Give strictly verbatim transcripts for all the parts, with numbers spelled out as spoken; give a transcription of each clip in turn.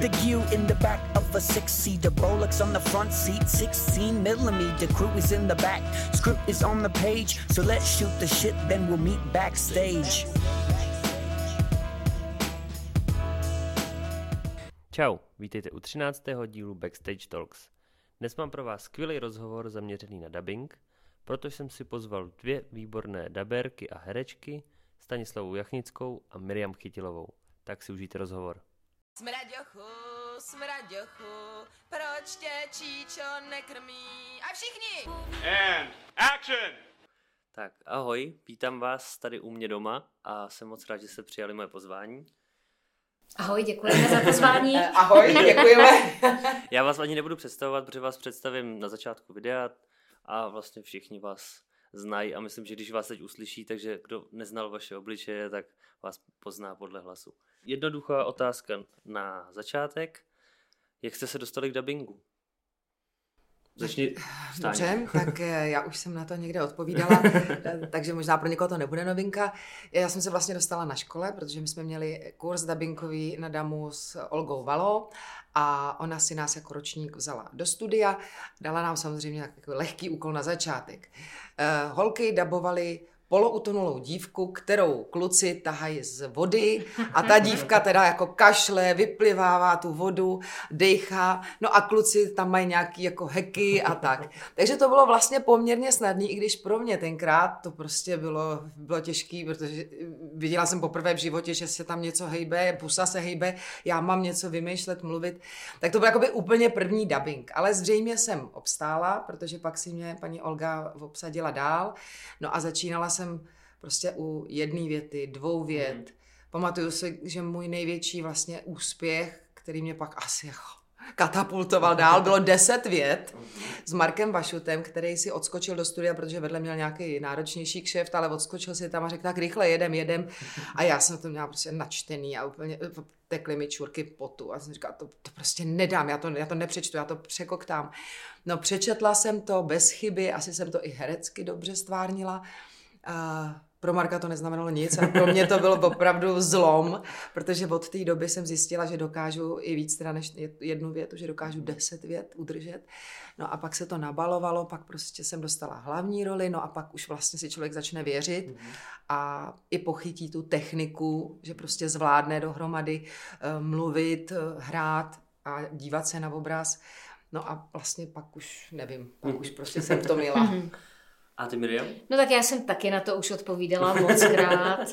Big U in the back of a six-seater, Rolex on the front seat, sixteen millimeter, crew is in the back, script is on the page, so let's shoot the shit, then we'll meet backstage. Čau, vítejte u třináctého dílu Backstage Talks. Dnes mám pro vás skvělý rozhovor zaměřený na dabing, protože jsem si pozval dvě výborné dabérky a herečky, Stanislavu Jachnickou a Miriam Chytilovou. Tak si užijte rozhovor. Smraďochu, smraďochu, proč tě číčo nekrmí? A všichni! And action! Tak ahoj, vítám vás tady u mě doma a jsem moc rád, že jste přijali moje pozvání. Ahoj, děkujeme za pozvání. Ahoj, děkujeme. Já vás ani nebudu představovat, protože vás představím na začátku videa a vlastně všichni vás znají a myslím, že když vás teď uslyší, takže kdo neznal vaše obličeje, tak vás pozná podle hlasu. Jednoduchá otázka na začátek. Jak jste se dostali k dabingu? Začni. Dobře, tak já už jsem na to někde odpovídala, takže možná pro někoho to nebude novinka. Já jsem se vlastně dostala na škole, protože my jsme měli kurz dabingový na DAMU s Olgou Valo a ona si nás jako ročník vzala do studia, dala nám samozřejmě takový lehký úkol na začátek. Holky dabovaly poloutonulou dívku, kterou kluci tahají z vody a ta dívka teda jako kašle, vyplivává tu vodu, dejchá, no a kluci tam mají nějaký jako heky a tak. Takže to bylo vlastně poměrně snadný, i když pro mě tenkrát to prostě bylo, bylo těžký, protože viděla jsem poprvé v životě, že se tam něco hejbe, pusa se hejbe, já mám něco vymýšlet, mluvit, tak to byl jakoby úplně první dabing, ale zřejmě jsem obstála, protože pak si mě paní Olga obsadila dál, no a začínala jsem prostě u jedné věty, dvou vět. Hmm. Pamatuju si, že můj největší vlastně úspěch, který mě pak asi katapultoval dál, bylo deset vět s Markem Vašutem, který si odskočil do studia, protože vedle měl nějaký náročnější kšeft, ale odskočil si tam a řekl tak rychle jedem, jedem. A já jsem to měla prostě načtený a úplně tekly mi čůrky potu. A jsem říkala, to, to prostě nedám, já to, já to nepřečtu, já to překoktám. No přečetla jsem to bez chyby, asi jsem to i herecky dobře stvárnila. A pro Marka to neznamenalo nic a pro mě to byl opravdu zlom, protože od té doby jsem zjistila, že dokážu i víc teda než jednu větu, že dokážu deset vět udržet. No a pak se to nabalovalo, pak prostě jsem dostala hlavní roli, no a pak už vlastně si člověk začne věřit a i pochytí tu techniku, že prostě zvládne dohromady mluvit, hrát a dívat se na obraz. No a vlastně pak už nevím, pak už prostě jsem to měla. A ty, Miriam? No tak já jsem taky na to už odpovídala mockrát,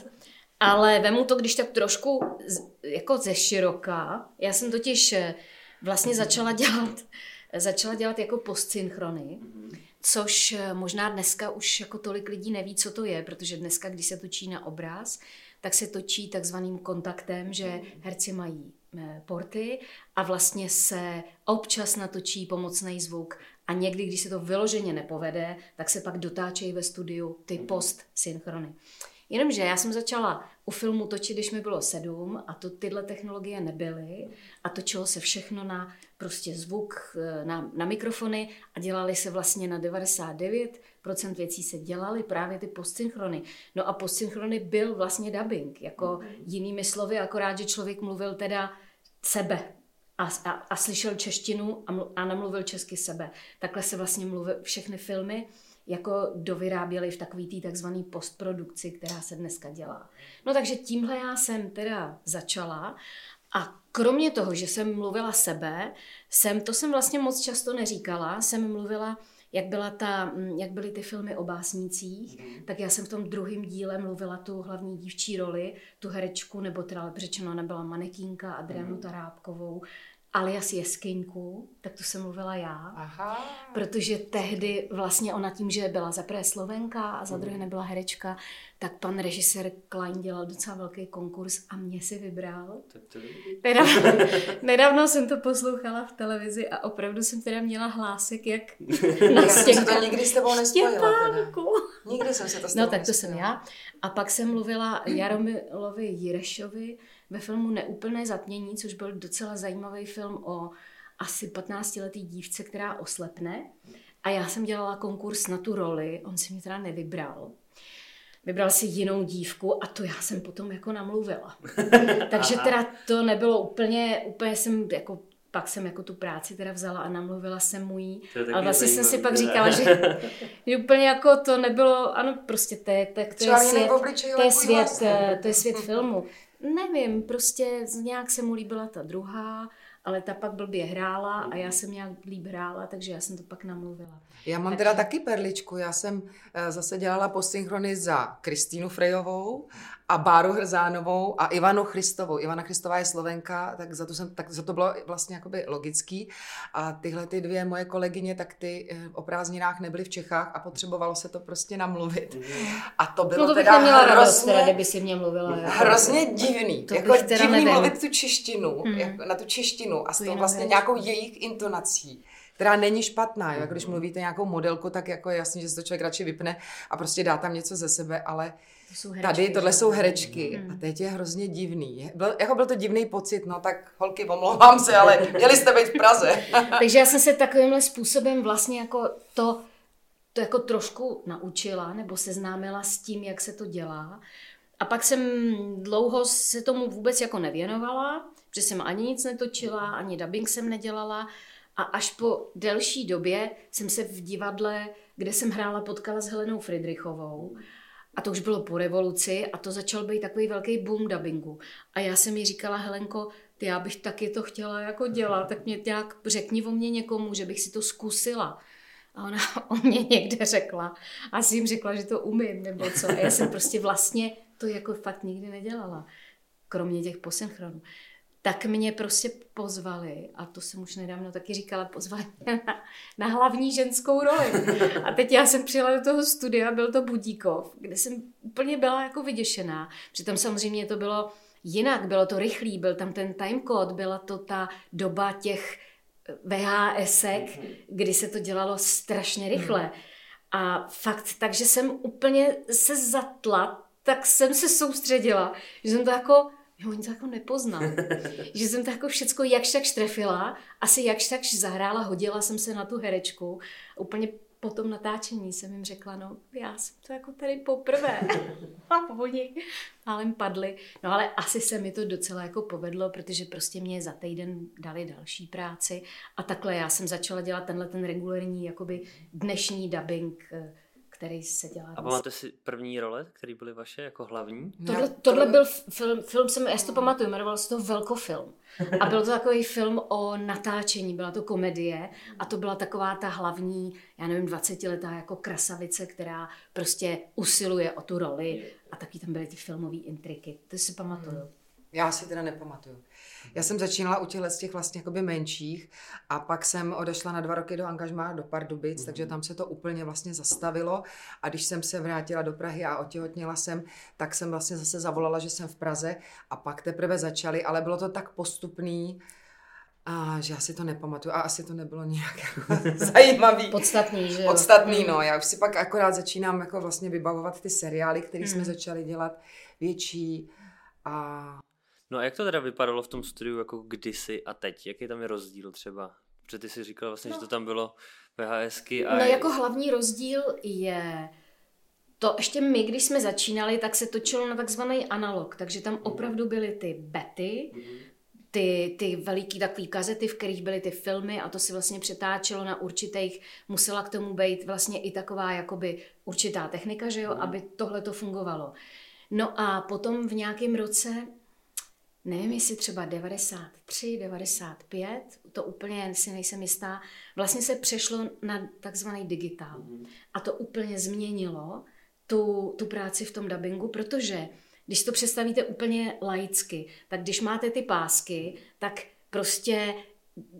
ale vemu to, když tak trošku z, jako ze široka. Já jsem totiž vlastně začala dělat, začala dělat jako postsynchrony, což možná dneska už jako tolik lidí neví, co to je, protože dneska, když se točí na obraz, tak se točí takzvaným kontaktem, že herci mají porty a vlastně se občas natočí pomocný zvuk. A někdy, když se to vyloženě nepovede, tak se pak dotáčejí ve studiu ty post-synchrony. Jenomže já jsem začala u filmu točit, když mi bylo sedm a to tyhle technologie nebyly a točilo se všechno na prostě zvuk, na, na mikrofony a dělali se vlastně na devadesát devět procent věcí se dělaly právě ty postsynchrony. No a postsynchrony byl vlastně dabing, jako jinými slovy, akorát, že člověk mluvil teda sebe. A, a, a slyšel češtinu a, mlu, a namluvil česky sebe. Takhle se vlastně mluvil všechny filmy, jako dovyráběly v takový tý takzvaný postprodukci, která se dneska dělá. No takže tímhle já jsem teda začala a kromě toho, že jsem mluvila sebe, jsem, to jsem vlastně moc často neříkala, jsem mluvila, jak, byla ta, jak byly ty filmy o básnících, tak já jsem v tom druhém díle mluvila tu hlavní dívčí roli, tu herečku, nebo teda řečeno, ona byla manekínka Adrianu Tarábkovou, alias Jeskyňku, tak to jsem mluvila já. Aha. Protože tehdy vlastně ona tím, že byla za prvé Slovenka a za druhé nebyla herečka, tak pan režisér Klein dělal docela velký konkurs a mě si vybral. Nedávno, nedávno jsem to poslouchala v televizi a opravdu jsem teda měla hlásek, jak na Stěpánku. Nikdy s tebou nespojila. Nikdy jsem se to s tebou No tak to nespojila. Jsem já. A pak jsem mluvila Jaromilovi Jirešovi ve filmu Neúplné zatmění, což byl docela zajímavý film o asi patnáctiletý dívce, která oslepne. A já jsem dělala konkurs na tu roli, on si mě teda nevybral. vybral si jinou dívku a to já jsem potom jako namluvila. Takže teda to nebylo úplně, úplně jsem jako, pak jsem jako tu práci teda vzala a namluvila jsem mu jí. Ale vlastně jsem si pak říkala, že, že úplně jako to nebylo, ano prostě to je, tak to je svět, to je svět, to je svět filmu. Nevím, prostě nějak se mu líbila ta druhá, ale ta pak blbě hrála a já jsem nějak líb hrála, takže já jsem to pak namluvila. Já mám takže... teda taky perličku, já jsem zase dělala posynchrony za Kristínu Frejovou a Báru Hrzánovou a Ivanu Christovou. Ivana Christová je Slovenka, tak za to, jsem, tak za to bylo vlastně jakoby logický. A tyhle ty dvě moje kolegyně, tak ty o prázdninách nebyly v Čechách a potřebovalo se to prostě namluvit. A to bylo no to teda hrozně... Radost, teda, kdyby si mě mluvila. Hrozně divný. To jako divný nevím. Mluvit tu češtinu, hmm. jako na tu češtinu a s tou vlastně nějakou jejich intonací, která není špatná. Jo? Když mluvíte nějakou modelku, tak jako je jasný, že se to člověk radši vypne a prostě dá tam něco ze sebe, ale to herečky, tady tohle jsou herečky hmm. a teď je hrozně divný. Byl, jako byl to divný pocit, no tak holky, omlouvám se, ale měli jste být v Praze. Takže já jsem se takovýmhle způsobem vlastně jako to, to jako trošku naučila nebo seznámila s tím, jak se to dělá. A pak jsem dlouho se tomu vůbec jako nevěnovala, protože jsem ani nic netočila, ani dabing jsem nedělala. A až po delší době jsem se v divadle, kde jsem hrála, potkala s Helenou Friedrichovou. A to už bylo po revoluci a to začal být takový velký boom dabingu. A já jsem jí říkala, Helenko, ty já bych taky to chtěla jako dělat, tak mě nějak řekni o mě někomu, že bych si to zkusila. A ona o mě někde řekla. A si jim řekla, že to umím nebo co. A já jsem prostě vlastně to jako fakt nikdy nedělala. Kromě těch posynchronu. Tak mě prostě pozvali, a to jsem už nedávno taky říkala, pozvali na, na hlavní ženskou roli. A teď já jsem přijela do toho studia, byl to Budíkov, kde jsem úplně byla jako vyděšená. Přitom samozřejmě to bylo jinak, bylo to rychlý, byl tam ten timecode, byla to ta doba těch V H esek, kdy se to dělalo strašně rychle. A fakt, takže jsem úplně se zatla, tak jsem se soustředila, že jsem to jako... Oni to jako nepoznal. Že jsem to jako všecko jakž tak štrefila, asi jakž tak zahrála, hodila jsem se na tu herečku. Úplně po tom natáčení jsem jim řekla, no já jsem to jako tady poprvé. A oni málem padli. No ale asi se mi to docela jako povedlo, protože prostě mě za týden dali další práci. A takhle já jsem začala dělat tenhle ten regulární, jakoby dnešní dabing, který se dělá. A pamatujete si první role, které byly vaše jako hlavní? Tohle, tohle byl film, film jsem, já si to pamatuju, jmenoval se to Velkofilm. A byl to takový film o natáčení, byla to komedie a to byla taková ta hlavní, já nevím, dvacetiletá jako krasavice, která prostě usiluje o tu roli a taky tam byly ty filmové intriky. To si pamatuju. Já si teda nepamatuju. Já jsem začínala u těchhle z těch vlastně jakoby menších a pak jsem odešla na dva roky do angažmá do Pardubic, mm. takže tam se to úplně vlastně zastavilo a když jsem se vrátila do Prahy a otěhotněla jsem, tak jsem vlastně zase zavolala, že jsem v Praze a pak teprve začaly, ale bylo to tak postupný, a že já si to nepamatuju a asi to nebylo nějak zajímavý. Podstatný, že jo? Podstatný, no. Já už si pak akorát začínám jako vlastně vybavovat ty seriály, které mm. jsme začali dělat větší a... No a jak to teda vypadalo v tom studiu jako kdysi a teď? Jaký tam je rozdíl třeba? Protože ty jsi říkala vlastně, no, že to tam bylo V H esky. A no jako hlavní rozdíl je to, ještě my, když jsme začínali, tak se točilo na takzvaný analog, takže tam opravdu byly ty bety, ty, ty veliký takový kazety, v kterých byly ty filmy a to si vlastně přetáčelo na určitých, musela k tomu být vlastně i taková jakoby určitá technika, že jo, aby tohle to fungovalo. No a potom v nějakém roce, nevím, jestli třeba devadesát tři, devadesát pět, to úplně si nejsem jistá, vlastně se přešlo na takzvaný digitál. A to úplně změnilo tu, tu práci v tom dabingu, protože když to představíte úplně laicky, tak když máte ty pásky, tak prostě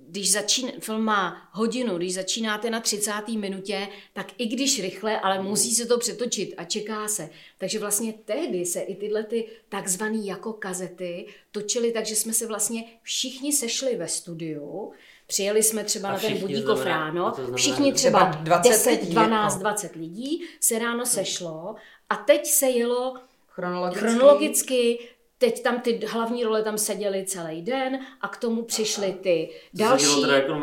když začín, film má hodinu, když začínáte na třicáté minutě, tak i když rychle, ale musí se to přetočit a čeká se. Takže vlastně tehdy se i tyhle ty takzvané jako kazety točily, takže jsme se vlastně všichni sešli ve studiu, přijeli jsme třeba na ten Budíkov ráno, všichni třeba deset, dvanáct, dvacet lidí se ráno sešlo a teď se jelo chronologicky, chronologicky teď tam ty hlavní role tam seděly celý den a k tomu přišly ty další. Teda jako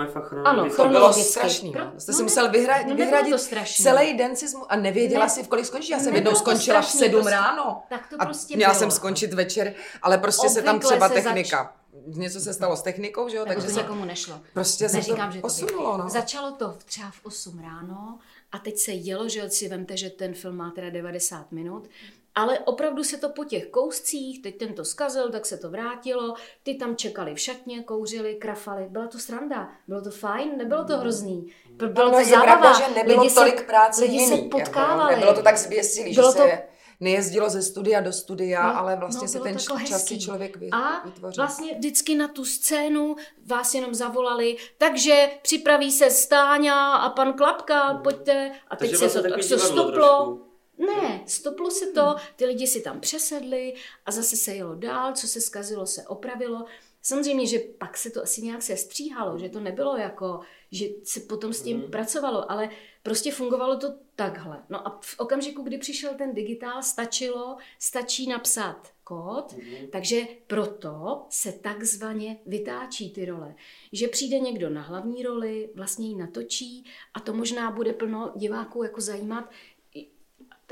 ano, to bylo strašný. No. Jste no, si musel vyhradit, no, vyhradit celý den si zmu... a nevěděla ne, si, v kolik skončí. Já jsem jednou skončila v sedm prostě, ráno tak to prostě a měla bylo. Jsem skončit večer, ale prostě obvykle se tam třeba se technika. Zač... Něco se stalo s technikou, že jo? Takže to nikomu nešlo. Prostě neříkám, se to posunulo. No. Začalo to třeba v osm ráno a teď se jelo, že si vemte, že ten film má teda devadesát minut, ale opravdu se to po těch kouscích, teď ten to zkazil, tak se to vrátilo, ty tam čekali v šatně, kouřili, krafali, byla to sranda, bylo to fajn, nebylo to hrozný, bylo no, to zábava, že nebylo lidi, tolik práce lidi jiný, se potkávali, nebylo to tak zběsilý, že to... se nejezdilo ze studia do studia, no, ale vlastně no, se ten čas si člověk vytvořil. A vlastně vždycky na tu scénu vás jenom zavolali, takže připraví se Stáňa a pan Klapka, pojďte, a teď takže se vlastně to stoplo. Ne, stoplo se to, ty lidi si tam přesedli a zase se jelo dál, co se zkazilo, se opravilo. Samozřejmě, že pak se to asi nějak sestříhalo, že to nebylo jako, že se potom s tím mm. pracovalo, ale prostě fungovalo to takhle. No a v okamžiku, kdy přišel ten digitál, stačilo, stačí napsat kód, mm. takže proto se takzvaně vytáčí ty role. Že přijde někdo na hlavní roli, vlastně ji natočí a to možná bude plno diváků jako zajímat,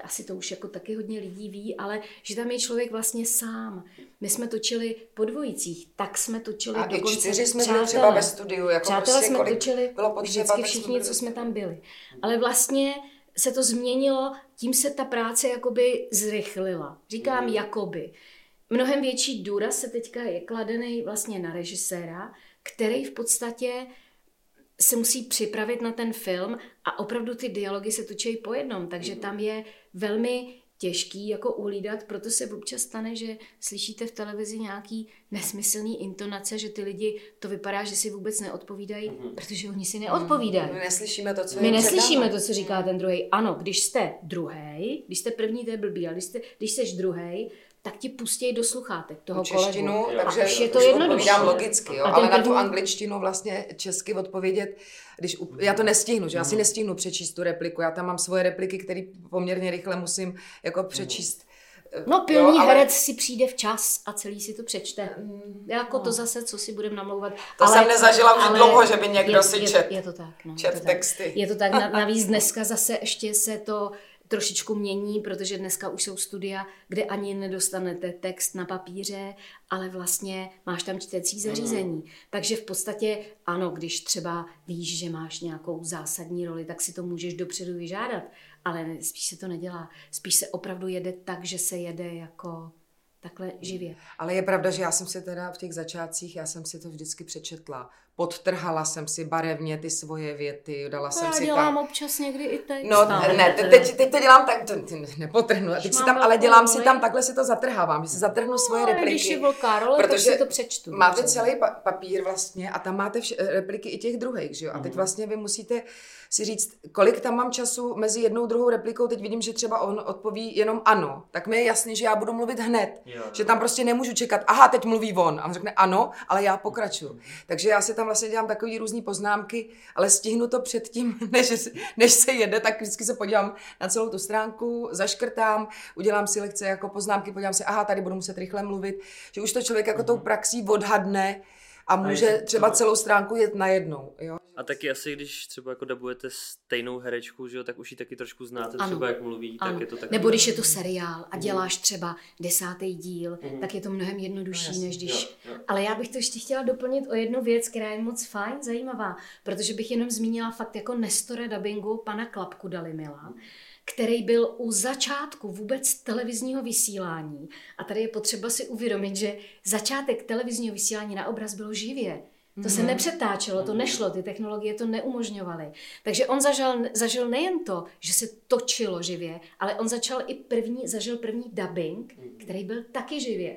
asi to už jako taky hodně lidí ví, ale že tam je člověk vlastně sám. My jsme točili po dvojicích, tak jsme točili a dokonce. A i čtyři jsme byli třeba ve studiu. Jako přátelé prostě, jsme točili bylo potřeba, vždycky všichni, jsme co jsme tam byli. Ale vlastně se to změnilo, tím se ta práce jakoby zrychlila. Říkám hmm. jakoby. Mnohem větší důraz se teďka je kladený vlastně na režiséra, který v podstatě se musí připravit na ten film a opravdu ty dialogy se točí po jednom, takže tam je velmi těžký jako uhlídat, proto se občas stane, že slyšíte v televizi nějaký nesmyslný intonace, že ty lidi, to vypadá, že si vůbec neodpovídají, mm-hmm. protože oni si neodpovídají. My neslyšíme to, co My neslyšíme to, co říká ten druhej. Ano, když jste druhej, když jste první, to je blbý, ale když jste, když jsi druhej, tak ti pustějí do sluchátek toho češtinu, takže už je to jednodušší. Logicky, jo, ale na tu angličtinu vlastně česky odpovědět, když já to nestihnu, že já si nestihnu přečíst tu repliku, já tam mám svoje repliky, které poměrně rychle musím jako přečíst. No pilný jo, ale... herec si přijde včas a celý si to přečte. Jako no. to zase, co si budeme namlouvat. To ale, jsem nezažila už dlouho, že by někdo je, si čet, je, je to tak, no, čet je to texty. Tak. Je to tak, navíc dneska zase ještě se to trošičku mění, protože dneska už jsou studia, kde ani nedostanete text na papíře, ale vlastně máš tam čtecí zařízení. Mm. Takže v podstatě ano, když třeba víš, že máš nějakou zásadní roli, tak si to můžeš dopředu vyžádat, ale spíš se to nedělá. Spíš se opravdu jede tak, že se jede jako takhle živě. Ale je pravda, že já jsem si teda v těch začátcích, já jsem si to vždycky přečetla. Podtrhala jsem si barevně ty svoje věty, dala no, jsem si tam... Já dělám občas někdy i teď. No stále, ne, te, teď, teď to dělám tak, to, ty nepotrhnu, teď si tam, ale dělám roli. Si tam, takhle si to zatrhávám, že si zatrhnu no, svoje repliky. Když je velká role, protože tak si to přečtu. Máte dobře. Celý pa- papír vlastně a tam máte vš- repliky i těch druhých, že jo? A teď vlastně vy musíte si říct, kolik tam mám času mezi jednou druhou replikou, teď vidím, že třeba on odpoví jenom ano, tak mi je jasný, že já budu mluvit hned, jo, že tam prostě nemůžu čekat, aha, teď mluví on, a on řekne ano, ale já pokračuju. Takže já si tam vlastně dělám takový různý poznámky, ale stihnu to předtím, než, než se jede, tak vždycky se podívám na celou tu stránku, zaškrtám, udělám si lekce jako poznámky, podívám si, aha, tady budu muset rychle mluvit, že už to člověk jako tou praxí odhadne a může třeba celou stránku jet najednou, jo. A taky asi, když třeba jako dabujete stejnou herečku, že jo, tak už ji taky trošku znáte, ano, třeba jak mluví, ano. Tak je to tak. Nebo když je to seriál a děláš třeba desátý díl, mm-hmm. tak je to mnohem jednodušší, no, jasný, než když... Jo, jo. Ale já bych to ještě chtěla doplnit o jednu věc, která je moc fajn, zajímavá, protože bych jenom zmínila fakt jako nestora dabingu pana Klapku Dalimila, který byl u začátku vůbec televizního vysílání. A tady je potřeba si uvědomit, že začátek televizního vysílání na obraz bylo živě. To se nepřetáčelo, to nešlo, ty technologie to neumožňovaly. Takže on zažil, zažil nejen to, že se točilo živě, ale on začal i první, zažil první dabing, který byl taky živě.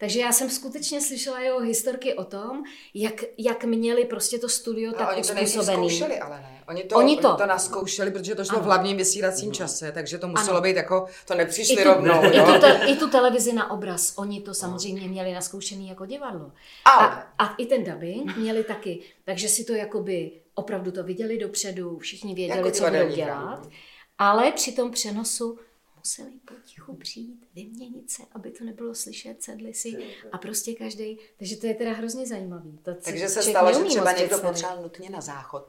Takže já jsem skutečně slyšela jeho historky o tom, jak, jak měli prostě to studio no, tak oni uspůsobený. Oni to zkoušeli, ale ne. Oni to, oni to, to naskoušeli, protože to šlo ano. v hlavním vysílacím čase, takže to muselo ano. být jako, to nepřišli I tu, rovnou. I tu, te, I tu televizi na obraz, oni to samozřejmě měli naskoušený jako divadlo. Ale. A, a i ten dabing měli taky, takže si to jakoby opravdu to viděli dopředu, všichni věděli, jako co budou dělat, ale při tom přenosu museli potichu přijít, vyměnit se, aby to nebylo slyšet, sedli si a prostě každý. Takže to je teda hrozně zajímavý. To, takže se stalo, že třeba někdo potřeboval nutně na záchod.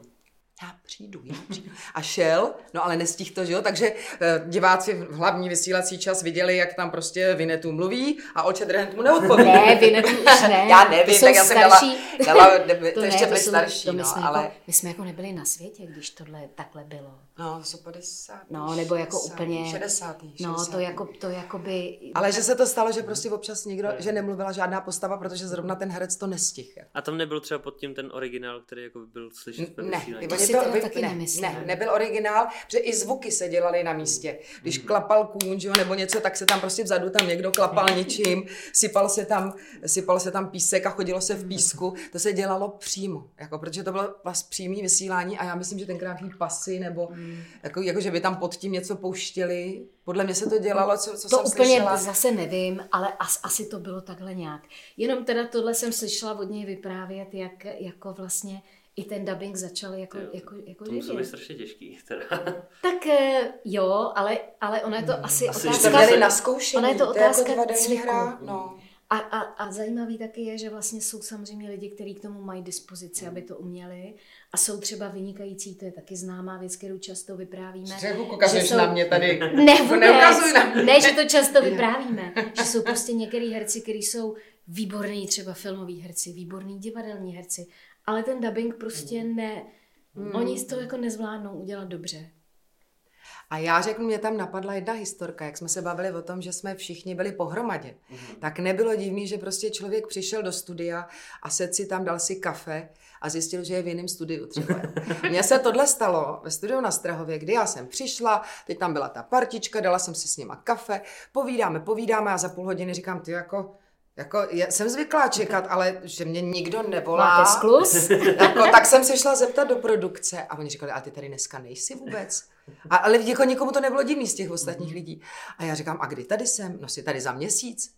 Já přijdu, já přijdu. A šel, no ale nestihl to, že jo? Takže diváci v hlavní vysílací čas viděli, jak tam prostě Vinetu mluví a Očedrhent mu neodpoví. Ne, Vinetu už ne. Já nevím, tak já jsem dala, dala to, to ještě byli starší. To my, no, ale... jako, my jsme jako nebyli na světě, když tohle takhle bylo. No, to jsou padesát. No, nebo jako šedesát, úplně. šedesát, šedesát. No, to jako, to jako by... Ale že se to stalo, že prostě občas někdo, ne. že nemluvila žádná postava, protože zrovna ten herec to nestihl. A tam nebyl třeba pod tím ten originál, který jako byl slyšet? Ne, to, vy, ne, ne, nebyl originál, protože i zvuky se dělaly na místě. Když mm. klapal kůň, že jo, nebo něco, tak se tam prostě vzadu tam někdo klapal něčím, sypal se tam, sypal se tam písek a chodilo se v písku. To se dělalo přímo, jako, protože to bylo vlastně přímý vysílání a já myslím, že tenkrát nějaký pasy, nebo mm. jako, jako, že by tam pod tím něco pouštěli. Podle mě se to dělalo, co, co to jsem slyšela. To úplně zase nevím, ale as, asi to bylo takhle nějak. Jenom teda tohle jsem slyšela od něj vyprávět, jak jako vlastně... I ten dubbing začal jako jo, jako jako to muselo být strašně těžký teda. Tak jo, ale ale ona je to asi, asi otázka na zkoušení. Ona je to otázka jako cviku. Hra, no. A a a zajímavý taky je, že vlastně jsou samozřejmě lidi, kteří k tomu mají dispozici, aby to uměli, a jsou třeba vynikající, to je taky známá věc, kterou často vyprávíme. Řeku, ukazuješ jsou... na mě tady. Ne, to neukazuj na mě. Ne, že to často vyprávíme, že jsou prostě některý herci, kteří jsou výborní, třeba filmoví herci, výborní divadelní herci. Ale ten dubbing prostě ne. Mm. Oni to jako nezvládnou udělat dobře. A já řeknu, mě tam napadla jedna historka, jak jsme se bavili o tom, že jsme všichni byli pohromadě. Mm. Tak nebylo divný, že prostě člověk přišel do studia a sedl si tam, dal si kafe a zjistil, že je v jiném studiu třeba. Mně se tohle stalo ve studiu na Strahově, kdy já jsem přišla, teď tam byla ta partička, dala jsem si s nima kafe, povídáme, povídáme a za půl hodiny říkám, ty jako... Jako, já jsem zvyklá čekat, ale že mě nikdo nevolá, jako, tak jsem se šla zeptat do produkce a oni říkali, a ty tady dneska nejsi vůbec. A, ale jako, nikomu to nebylo divný z těch ostatních lidí. A já říkám, a kdy tady jsem? No jsi tady za měsíc.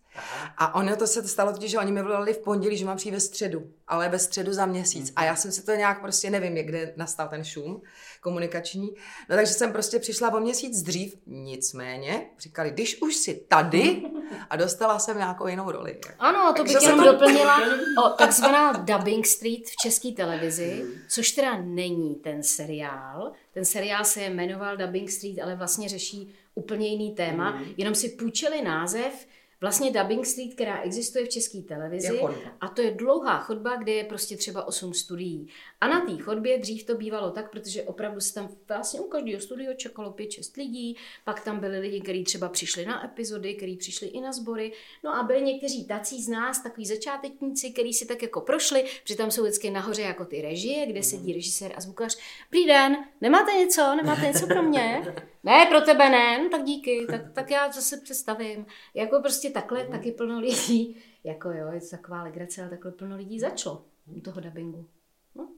A ono to se stalo, že oni mi volali v pondělí, že mám přijít ve středu, ale ve středu za měsíc. A já jsem si to nějak prostě nevím, kde nastal ten šum komunikační. No takže jsem prostě přišla o měsíc dřív, nicméně říkali, když už jsi tady, a dostala jsem nějakou jinou roli. Ano, to takže bych jenom to... doplnila o takzvaná Dabing Street v České televizi, což teda není ten seriál. Ten seriál se jmenoval Dabing Street, ale vlastně řeší úplně jiný téma. Jenom si půjčili název. Vlastně Dabing Street, která existuje v České televizi, a to je dlouhá chodba, kde je prostě třeba osm studií. A na té chodbě dřív to bývalo tak, protože opravdu se tam vlastně u každého studia čekalo pět, šest lidí, pak tam byli lidi, kteří třeba přišli na epizody, kteří přišli i na sbory, no a byli někteří tací z nás, takový začátečníci, kteří si tak jako prošli, protože tam jsou vždycky nahoře jako ty režie, kde sedí režisér a zvukař. Prý den, nemáte něco, nemáte něco pro mě? Ne, pro tebe ne, no tak díky, tak, tak já zase představím. Jako prostě takhle, taky plno lidí, jako jo, je to taková legrace, ale takhle plno lidí začalo u toho dabingu. No.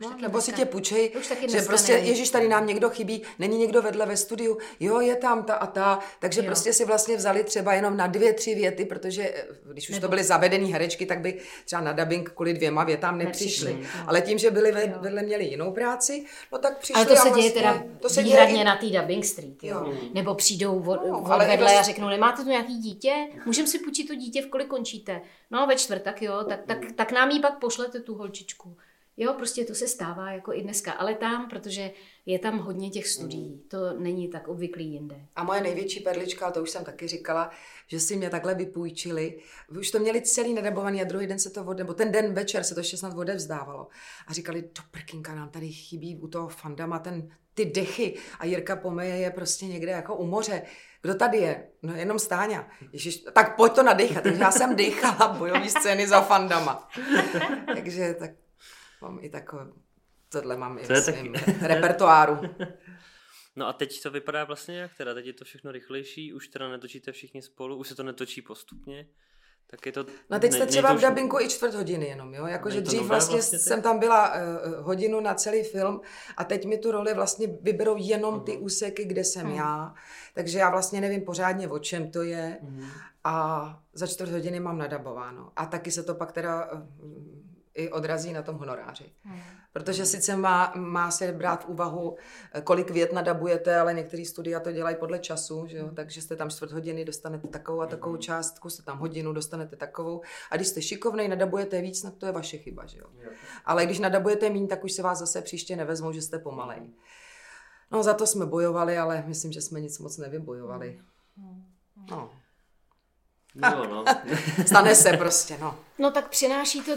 No, nebo dneska, si tě půjčej, že prostě, ježiš, tady nám někdo chybí, není někdo vedle ve studiu, jo, je tam ta a ta, takže jo. Prostě si vlastně vzali třeba jenom na dvě, tři věty, protože když už nebo. To byly zavedený herečky, tak by třeba na dabing kvůli dvěma větám nepřišly. nepřišly ale tím, že byli ve, vedle měli jinou práci, no tak přišli. Ale to se vlastně, děje teda to se výhradně děje i... na té Dabing Street, jo. Jo. Nebo přijdou od, no, od vedle dost... a řeknou, nemáte tu nějaký dítě? Můžeme si půjčit to dítě, v kolik končíte? No ve čtvrtek, jo, tak, tak, tak nám jí pak pošlete tu holčičku. Jo, prostě to se stává jako i dneska, ale tam, protože je tam hodně těch studií, to není tak obvyklý jinde. A moje největší perlička, to už jsem taky říkala, že si mě takhle vypůjčili, už to měli celý nadabovaný a druhý den se to, od, nebo ten den večer se to ještě snad odevzdávalo a říkali, do prkinka, nám tady chybí u toho Fandama ten, ty dechy a Jirka Pomeje je prostě někde jako u moře. Kdo tady je? No jenom Stáňa. Ježiš, tak pojď to nadechat, takže já jsem dechala bojový scény za Fandama. Takže tak. Mám i takové, tohle mám to i v svým repertoáru. No a teď to vypadá vlastně jak teda, teď je to všechno rychlejší, už teda netočíte všichni spolu, už se to netočí postupně, tak je to... No teď ne, jste třeba v dabinku i čtvrt hodiny jenom, jo, jakože dřív vlastně, vlastně jsem tam byla uh, hodinu na celý film a teď mi tu roli vlastně vyberou jenom uh-huh. ty úseky, kde jsem uh-huh. já, takže já vlastně nevím pořádně, o čem to je uh-huh. a za čtvrt hodiny mám nadabováno a taky se to pak teda... Uh, i odrazí na tom honoráři. Hmm. Protože sice má, má se brát v úvahu, kolik vět nadabujete, ale některé studia to dělají podle času, že jo? Takže jste tam čtvrt hodiny, dostanete takovou a takovou částku, jste tam hodinu, dostanete takovou. A když jste šikovnej, nadabujete víc, tak to je vaše chyba. Že jo? Ale když nadabujete míň, tak už se vás zase příště nevezmou, že jste pomalej. No, za to jsme bojovali, ale myslím, že jsme nic moc nevybojovali. No. No, no. Stane se prostě, no. No tak přináší to,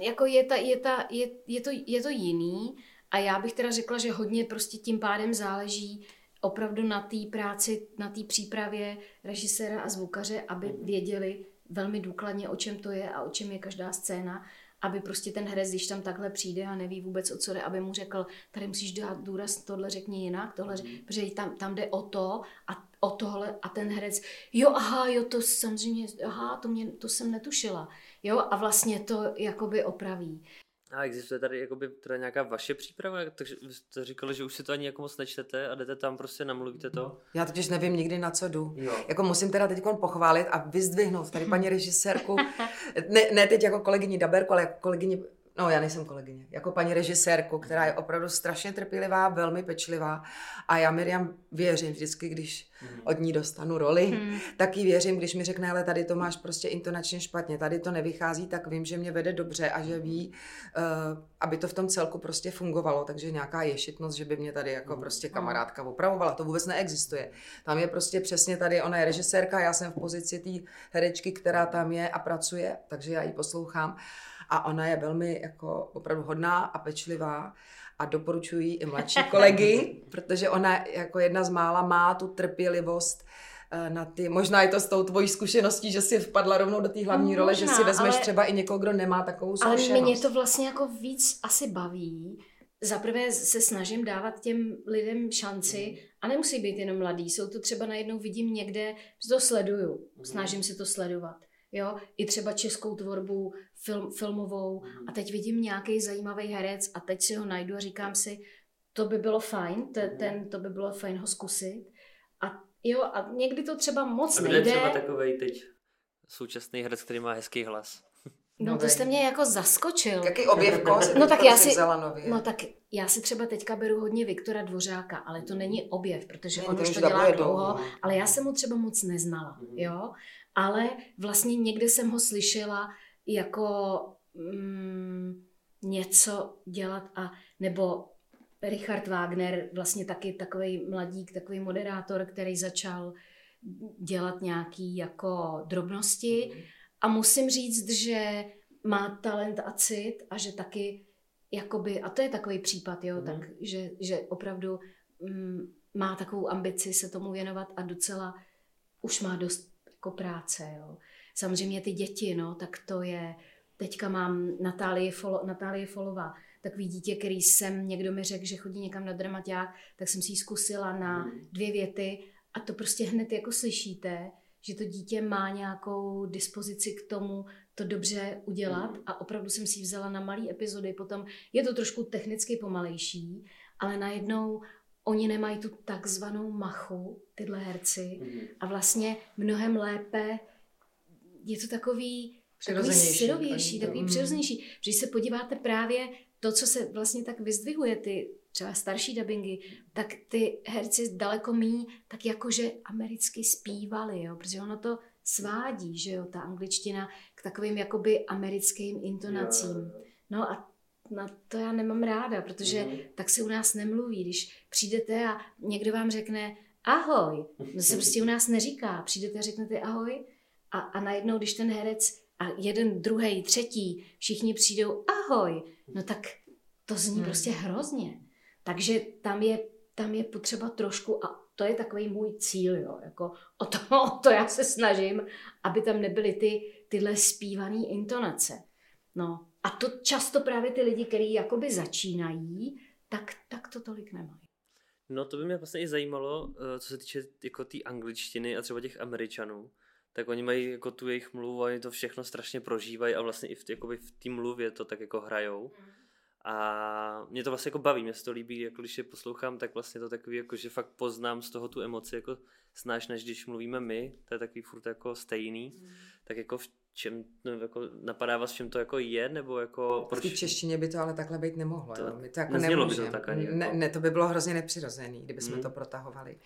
jako je, ta, je, ta, je, je, to, je to jiný a já bych teda řekla, že hodně prostě tím pádem záleží opravdu na té práci, na té přípravě režiséra a zvukaře, aby věděli velmi důkladně, o čem to je a o čem je každá scéna, aby prostě ten herec, když tam takhle přijde a neví vůbec, o co jde, aby mu řekl, tady musíš dát důraz, tohle řekni jinak, tohle, protože tam, tam jde o to a o tohle a ten herec, jo, aha, jo, to samozřejmě, aha, to, mě, to jsem netušila, jo, a vlastně to jakoby opraví. A existuje tady jakoby teda nějaká vaše příprava, takže jste říkali, že už si to ani jako moc nečtete a jdete tam prostě, namluvíte to? Já totiž nevím nikdy, na co jdu. Jo. Jako musím teda teď pochválit a vyzdvihnout tady paní režisérku, ne, ne teď jako kolegyni Daberku, ale jako kolegyni, no já nejsem kolegyně, jako paní režisérku, která je opravdu strašně trpělivá, velmi pečlivá a já Miriam věřím vždycky, když od ní dostanu roli, hmm. tak jí věřím, když mi řekne, ale tady to máš prostě intonačně špatně, tady to nevychází, tak vím, že mě vede dobře a že ví, uh, aby to v tom celku prostě fungovalo, takže nějaká ješitnost, že by mě tady jako prostě kamarádka opravovala, to vůbec neexistuje. Tam je prostě přesně tady, ona je režisérka, já jsem v pozici té herečky, která tam je a pracuje, takže já ji poslouchám. A ona je velmi jako opravdu hodná a pečlivá a doporučuji i mladší kolegy, protože ona jako jedna z mála má tu trpělivost na ty, možná je to s tou tvojí zkušeností, že si vpadla rovnou do té hlavní role, možná, že si vezmeš ale, třeba i někoho, kdo nemá takovou zkušenost. Ale mě to vlastně jako víc asi baví. Zaprvé se snažím dávat těm lidem šanci a nemusí být jenom mladí, jsou to třeba najednou vidím někde, že to sleduju, snažím se to sledovat. Jo, i třeba českou tvorbu, film, filmovou a teď vidím nějaký zajímavý herec a teď si ho najdu a říkám si, to by bylo fajn, te, ten, to by bylo fajn ho zkusit a jo, a někdy to třeba moc nejde. A kde je třeba takovej teď současný herec, který má hezký hlas? No Novej. To jste mě jako zaskočil. Jaký objevko? No tak, já si, no tak já si třeba teďka beru hodně Viktora Dvořáka, ale to není objev, protože on už to dělá dlouho, ale já jsem ho třeba moc neznala, jo? Ale vlastně někde jsem ho slyšela jako mm, něco dělat a nebo Richard Wagner, vlastně taky takový mladík, takový moderátor, který začal dělat nějaký jako drobnosti. A musím říct, že má talent a cit a že taky, jakoby, a to je takový případ, jo, mm. tak, že, že opravdu mm, má takovou ambici se tomu věnovat a docela už má dost jako práce. Jo. Samozřejmě ty děti, no, tak to je, teďka mám Natálii Folo, Natálii Folová, takový dítě, který jsem, někdo mi řekl, že chodí někam na dramaťák, tak jsem si ji zkusila na dvě věty a to prostě hned jako slyšíte, že to dítě má nějakou dispozici k tomu to dobře udělat a opravdu jsem si ji vzala na malý epizody, potom je to trošku technicky pomalejší, ale najednou oni nemají tu takzvanou machu, tyhle herci a vlastně mnohem lépe je to takový přirozenější, takový přirozenější. Když se podíváte právě to, co se vlastně tak vyzdvihuje, ty třeba starší dabingy, tak ty herci daleko míň tak jakože americky zpívali, jo? Protože ono to svádí, že jo, ta angličtina k takovým jakoby americkým intonacím. No a na to já nemám ráda, protože tak se u nás nemluví, když přijdete a někdo vám řekne ahoj, to se prostě u nás neříká, přijdete a řeknete ahoj a, a najednou, když ten herec a jeden, druhý, třetí, všichni přijdou ahoj, no tak to zní prostě hrozně. Takže tam je, tam je potřeba trošku, a to je takový můj cíl, jo, jako o to, o to já se snažím, aby tam nebyly ty, tyhle zpívané intonace. No, a to často právě ty lidi, kteří jakoby začínají, tak, tak to tolik nemají. No to by mě vlastně i zajímalo, co se týče jako té angličtiny a třeba těch Američanů, tak oni mají jako tu jejich mluvu a oni to všechno strašně prožívají a vlastně i v, jakoby v té mluvě to tak jako hrajou. Mm. A mě to vlastně jako baví, mě se to líbí, jako když je poslouchám, tak vlastně to takový, jako že fakt poznám z toho tu emoci, jako snáš, než když mluvíme my, to je takový furt jako stejný, mm. tak jako v čem, no, jako napadá vás, čem to jako je, nebo jako... V té češtině by to ale takhle být nemohlo. To, my to jako nemůžeme. To jako... ne, ne, to by bylo hrozně nepřirozený, kdyby jsme mm. to protahovali.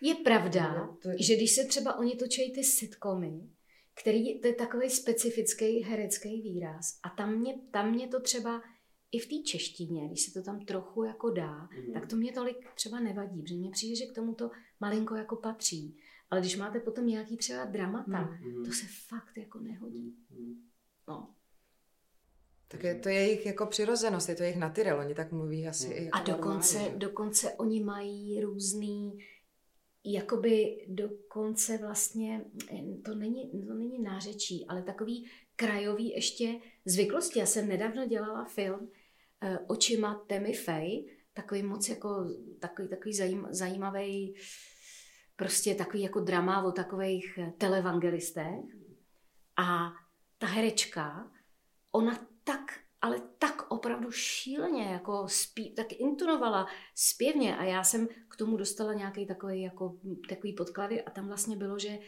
Je pravda, no, to... že když se třeba oni točejí ty sitcomy, který, to je takový specifický herecký výraz a tam mě, tam mě to třeba i v té češtině, když se to tam trochu jako dá, mm. tak to mě tolik třeba nevadí, protože mně přijde, že k tomu to malinko jako patří. Ale když máte potom nějaký třeba dramata, mm. to se fakt jako nehodí. Mm. No. Tak je, to je jejich jako přirozenost, je to jejich natyrel, oni tak mluví asi. Mm. Jako a dokonce, dokonce oni mají různý, jakoby dokonce vlastně, to není, to není nářečí, ale takový krajový ještě zvyklosti. Já jsem nedávno dělala film Očima Tammy Faye, takový moc jako, takový, takový zajím, zajímavý, prostě takový jako drama o takových televangelistech. A ta herečka, ona tak, ale tak opravdu šíleně, jako spí, tak intonovala zpěvně a já jsem k tomu dostala nějaký takový, jako, takový podklady a tam vlastně bylo, že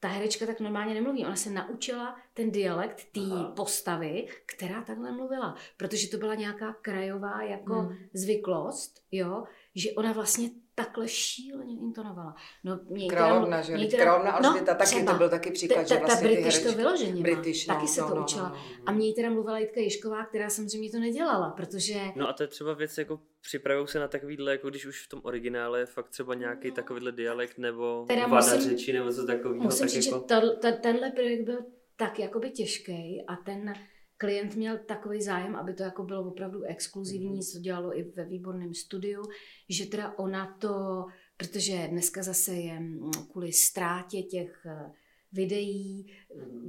ta herečka tak normálně nemluví. Ona se naučila ten dialekt té postavy, která takhle mluvila. Protože to byla nějaká krajová jako hmm. zvyklost, jo, že ona vlastně takhle šíleně intonovala. No, královna, že? Královna Alžběta, taky to byl taky příklad, že vlastně ty herečky. Ta British to vyloženě má, taky se to učila. A mě ji teda mluvila Jitka Jižková, která samozřejmě to nedělala, protože... No a to je třeba věc, jako připravují se na takovýhle, jako když už v tom originále je fakt třeba nějaký takovýhle dialekt, nebo vada řeči, nebo co takového. Musím říct, že tenhle projekt byl tak jakoby těžký a ten... Klient měl takový zájem, aby to jako bylo opravdu exkluzivní, co dělalo i ve výborném studiu, že teda ona to, protože dneska zase je kvůli ztrátě těch videí,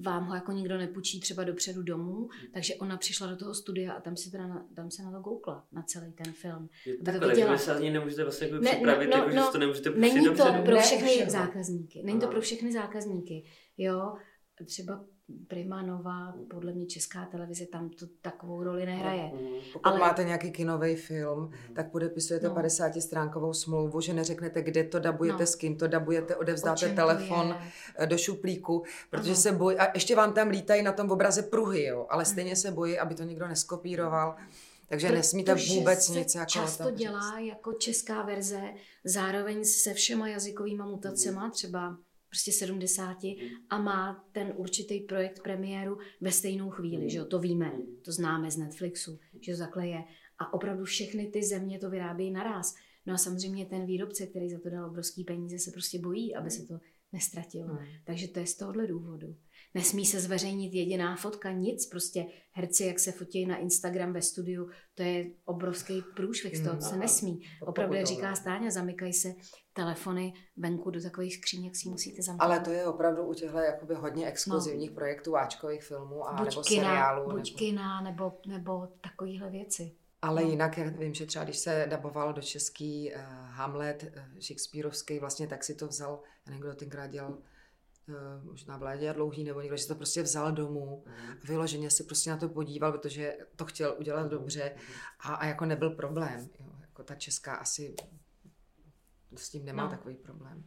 vám ho jako nikdo nepůjčí třeba dopředu domů, takže ona přišla do toho studia a tam si teda na, tam se na to goukla, na celý ten film. Takhle, že se ani nemůžete vlastně jako ne, připravit, no, jako, no, že to nemůžete pustit dopředu. Není to pro všechny zákazníky, není to pro všechny zákazníky, jo, třeba Prima Nova, podle mě Česká televize, tam to takovou roli nehraje. Pokud ale... máte nějaký kinový film, tak podepisujete no. padesátistránkovou smlouvu, že neřeknete, kde to dabujete, no. s kým to dabujete, odevzdáte telefon do šuplíku, protože ano. se bojí, a ještě vám tam lítají na tom obraze pruhy, jo, ale stejně se bojí, aby to někdo neskopíroval, takže Pr- nesmíte vůbec nic. Jako často tam dělá jako česká verze, zároveň se všema jazykovýma mutacema, mm. třeba prostě sedmdesáti a má ten určitý projekt premiéru ve stejnou chvíli, že jo, to víme, to známe z Netflixu, že takhle je. A opravdu všechny ty země to vyrábějí naraz. No a samozřejmě ten výrobce, který za to dal obrovský peníze, se prostě bojí, aby se to nestratilo. No. Takže to je z tohohle důvodu. Nesmí se zveřejnit jediná fotka, nic, prostě herci, jak se fotí na Instagram ve studiu, to je obrovský průšvih, z toho se nesmí. Opravdu, jak říká Stáňa, zamykají se telefony venku do takových skříněk, si musíte zamknout. Ale to je opravdu u těchto jakoby hodně exkluzivních no. projektů, áčkových filmů a buď nebo kina, seriálů. Buď nebo... kina, nebo, nebo takovéhle věci. Ale jinak, já vím, že třeba když se daboval do český uh, Hamlet, uh, shakespearovský, vlastně tak si to vzal, někdo tenkrát dělal, Uh, už na Báře Dlouhý nebo někdo, že to prostě vzal domů, vyloženě si prostě na to podíval, protože to chtěl udělat dobře a, a jako nebyl problém. Jo. Jako ta česká asi s tím nemá no. takový problém.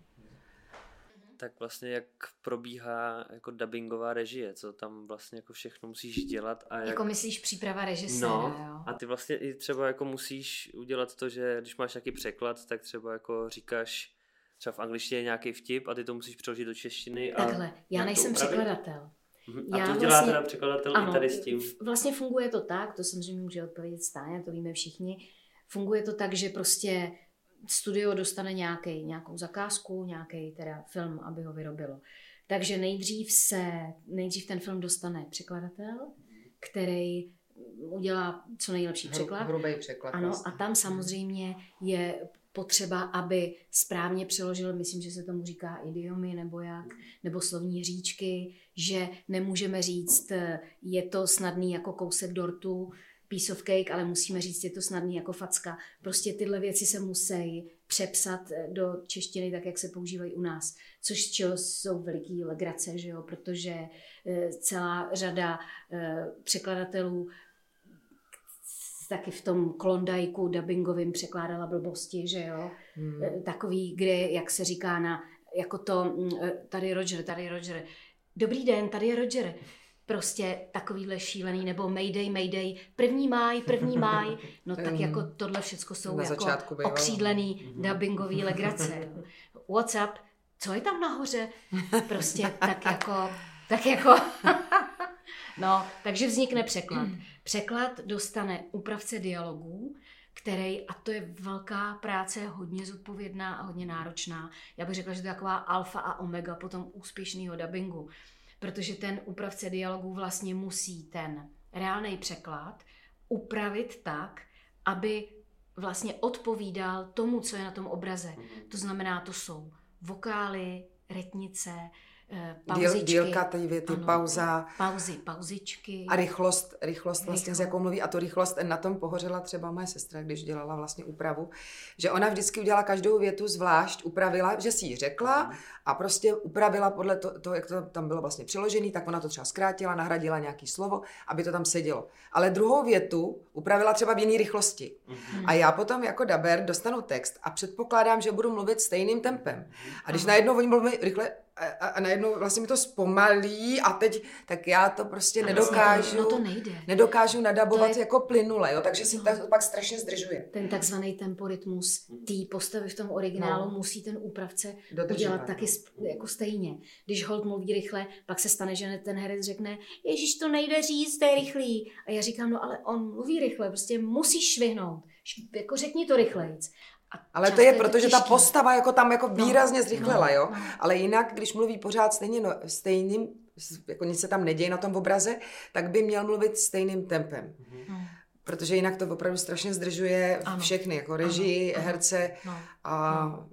Tak vlastně jak probíhá jako dabingová režie, co tam vlastně jako všechno musíš dělat a jak... Jako myslíš příprava režiséra, no, jo? A ty vlastně i třeba jako musíš udělat to, že když máš nějaký překlad, tak třeba jako říkáš třeba v angličtině nějaký vtip a ty to musíš přeložit do češtiny. A takhle, já nejsem překladatel. Mhm. A já to dělá vlastně, teda překladatel ano, i tady s tím. Vlastně funguje to tak, to samozřejmě může odpovědět Stáňa, to víme všichni. Funguje to tak, že prostě studio dostane nějaký, nějakou zakázku, nějaký teda film, aby ho vyrobilo. Takže nejdřív se, nejdřív ten film dostane překladatel, který udělá co nejlepší překlad. Hrubý překlad. Ano, vlastně. A tam samozřejmě je... potřeba, aby správně přeložil, myslím, že se tomu říká idiomy nebo jak, nebo slovní hříčky, že nemůžeme říct, je to snadný jako kousek dortu, piece of cake, ale musíme říct, je to snadný jako facka. Prostě tyhle věci se musí přepsat do češtiny tak, jak se používají u nás, což z čeho jsou veliký legrace, že jo, protože celá řada překladatelů taky v tom klondajku dabingovým překládala blbosti, že jo? Hmm. Takový, kde, jak se říká na, jako to, tady Roger, tady Roger, Dobrý den, tady je Roger. Prostě takovýhle šílený, nebo Mayday, Mayday, první máj, první máj, no tak jako tohle všecko jsou jako okřídlený dabingový legrace. WhatsApp, co je tam nahoře? Prostě tak jako, tak jako, no, takže vznikne překlad. Překlad dostane úpravce dialogů, který, a to je velká práce, hodně zodpovědná a hodně náročná. Já bych řekla, že to je taková alfa a omega potom úspěšného dabingu. Protože ten úpravce dialogů vlastně musí ten reálný překlad upravit tak, aby vlastně odpovídal tomu, co je na tom obraze. To znamená, to jsou vokály, retnice, pauzičky. Díl, dílka té věty, ano, pauza. Pauzy, pauzičky. A rychlost, rychlost vlastně, Rychlo. s jakou mluví. A to rychlost na tom pohořela třeba moje sestra, když dělala vlastně úpravu. Že ona vždycky udělala každou větu zvlášť, upravila, že si ji řekla a prostě upravila podle toho, to, jak to tam bylo vlastně přiložené, tak ona to třeba zkrátila, nahradila nějaký slovo, aby to tam sedělo. Ale druhou větu upravila třeba v jiné rychlosti. Mm-hmm. A já potom jako daber dostanu text a předpokládám, že budu mluvit stejným tempem. A když najednou oni mluví rychle, A, a najednou vlastně mi to zpomalí a teď, tak já to prostě ano, nedokážu, no to nejde. nedokážu nadabovat je... jako plynule, jo, takže si to ta, pak strašně zdržuje. Ten takzvaný temporitmus té postavy v tom originálu no. musí ten úpravce Dodržovat. udělat taky jako stejně. Když holt mluví rychle, pak se stane, že ten herec řekne, ježiš, to nejde říct, to je rychlý. A já říkám, no ale on mluví rychle, prostě musíš švihnout, jako řekni to rychlejc. Ale to je, je protože ta postava jako tam jako výrazně zrychlela, jo. Ale jinak, když mluví pořád stejně, no, stejným, jako nic se tam neděje na tom obraze, tak by měl mluvit stejným tempem. Mm-hmm. Protože jinak to opravdu strašně zdržuje ano. všechny, jako režii, ano. herce ano. a... Ano.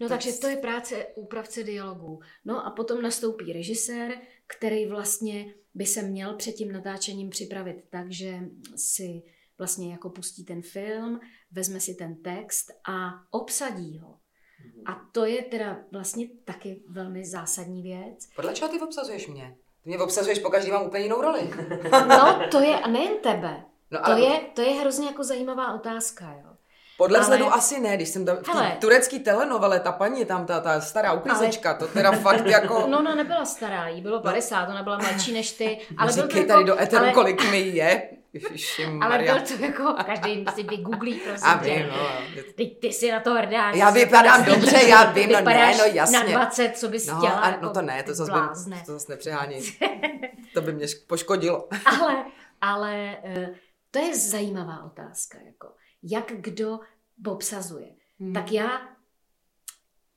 No takže to je práce úpravce dialogů. No a potom nastoupí režisér, který vlastně by se měl před tím natáčením připravit tak, že si... Vlastně jako pustí ten film, vezme si ten text a obsadí ho. A to je teda vlastně taky velmi zásadní věc. Podle čeho ty obsazuješ mě? Ty mě obsazuješ, pokaždý mám úplně jinou roli. No, to je, a nejen tebe. No, ale... to, je, to je hrozně jako zajímavá otázka, jo. Podle ale... vzhledu asi ne, když jsem tam v té turecké telenovele, ta paní tam, ta, ta stará uklízečka, ale... to teda fakt jako... No, no, nebyla stará, jí bylo padesát, ona byla mladší než ty. Ale Říkej byl jako... tady do eteru, ale... kolik mi je. Ale byl to jako, každý si vygooglí, prosím a tě. Teď ty jsi na to hrdá. Já vypadám dobře, já vím, no ne, no jasně. na dvacet, co bys no, chtěla. A, jako no to ne, to zase, by, to zase nepřehání. To by mě poškodilo. Ale, ale to je zajímavá otázka, jako jak kdo obsazuje. Hmm. Tak já,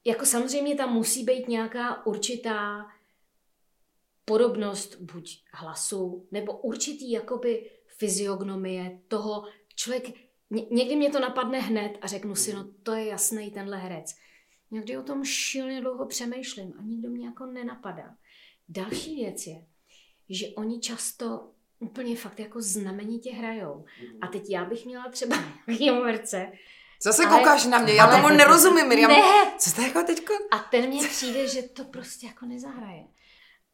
jako samozřejmě tam musí být nějaká určitá podobnost buď hlasu, nebo určitý jakoby fyziognomie toho člověk. Někdy mě to napadne hned a řeknu si, no to je jasný tenhle herec. Někdy o tom šíleně dlouho přemýšlím a nikdo mě jako nenapadá. Další věc je, že oni často úplně fakt jako znamenitě hrajou. A teď já bych měla třeba nějaký herce. Zase ale, koukáš na mě, já tomu nerozumím, Miriam. Ne. Co to jako teďko? A ten mně přijde, že to prostě jako nezahraje.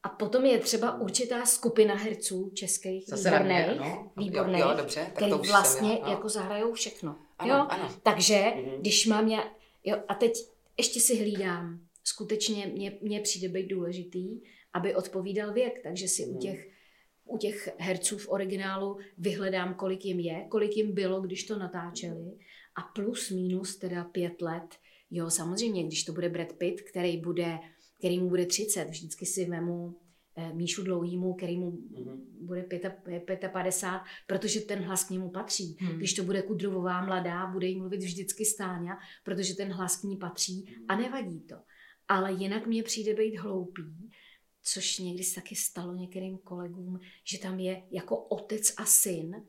A potom je třeba určitá skupina herců českých, výborných, no. výborných, který vlastně já, jako zahrajou všechno. Ano, jo? Ano. Takže, mm-hmm. když mám já, jo, a teď ještě si hlídám, skutečně mě, mě přijde být důležitý, aby odpovídal věk, takže si mm. u těch, u těch herců v originálu vyhledám, kolik jim je, kolik jim bylo, když to natáčeli a plus, minus, teda pět let, jo, samozřejmě, když to bude Brad Pitt, který bude... který mu bude třicet, vždycky si vemu e, Míšu Dlouhýmu, který mu mm-hmm. bude padesát pět, protože ten hlas k němu patří. Mm-hmm. Když to bude Kudrovová mladá, bude jí mluvit vždycky Stáňa, protože ten hlas k ní patří mm-hmm. a nevadí to. Ale jinak mně přijde být hloupý, což někdy se taky stalo některým kolegům, že tam je jako otec a syn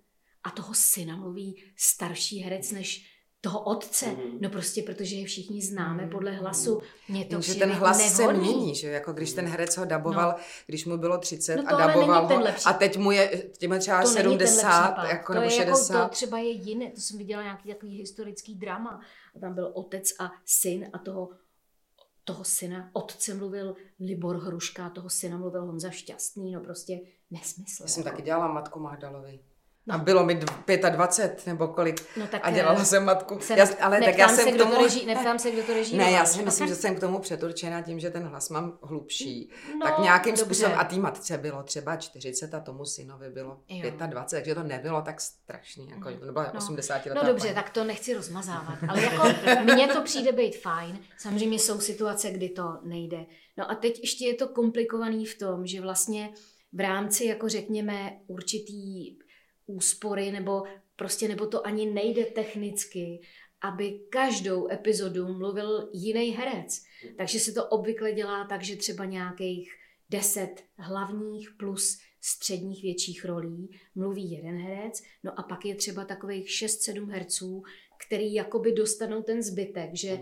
a toho syna mluví starší herec než toho otce, mm-hmm. no prostě, protože je všichni známe podle hlasu. Mě to že ten hlas nehodný. Se mění, že jako když ten herec ho daboval, no. když mu bylo třicet no a daboval ho a teď mu je těma třeba to sedmdesát jako, to nebo šedesát. Jako, to třeba je jiné, to jsem viděla nějaký takový historický drama. A tam byl otec a syn a toho, toho syna, otce mluvil Libor Hruška, toho syna mluvil Honza Šťastný, no prostě nesmysl. Já jsem jako. taky dělala Matku Magdalovi. No. A bylo mi dvacet pět nebo kolik. No tak, a dělala jsem matku. Jsem, já, ale tak já jsem se, k tomu... Reží, neptám se, kdo to režíroval. Ne, já si myslím, že jsem k tomu předurčená tím, že ten hlas mám hlubší. No, tak nějakým dobře. Způsobem. A té matce bylo třeba čtyřicet a tomu synovi bylo jo. dvacet pět, takže to nebylo tak strašný. Jako, to nebylo no. osmdesát let. No dobře, paní. Tak to nechci rozmazávat. Ale jako mně to přijde být fajn. Samozřejmě jsou situace, kdy to nejde. No a teď ještě je to komplikovaný v tom, že vlastně v rámci, jako řekněme, určitý úspory, nebo prostě, nebo to ani nejde technicky, aby každou epizodu mluvil jiný herec. Takže se to obvykle dělá tak, že třeba nějakých deset hlavních plus středních větších rolí mluví jeden herec, no a pak je třeba takových šest, sedm herců, který jakoby dostanou ten zbytek, že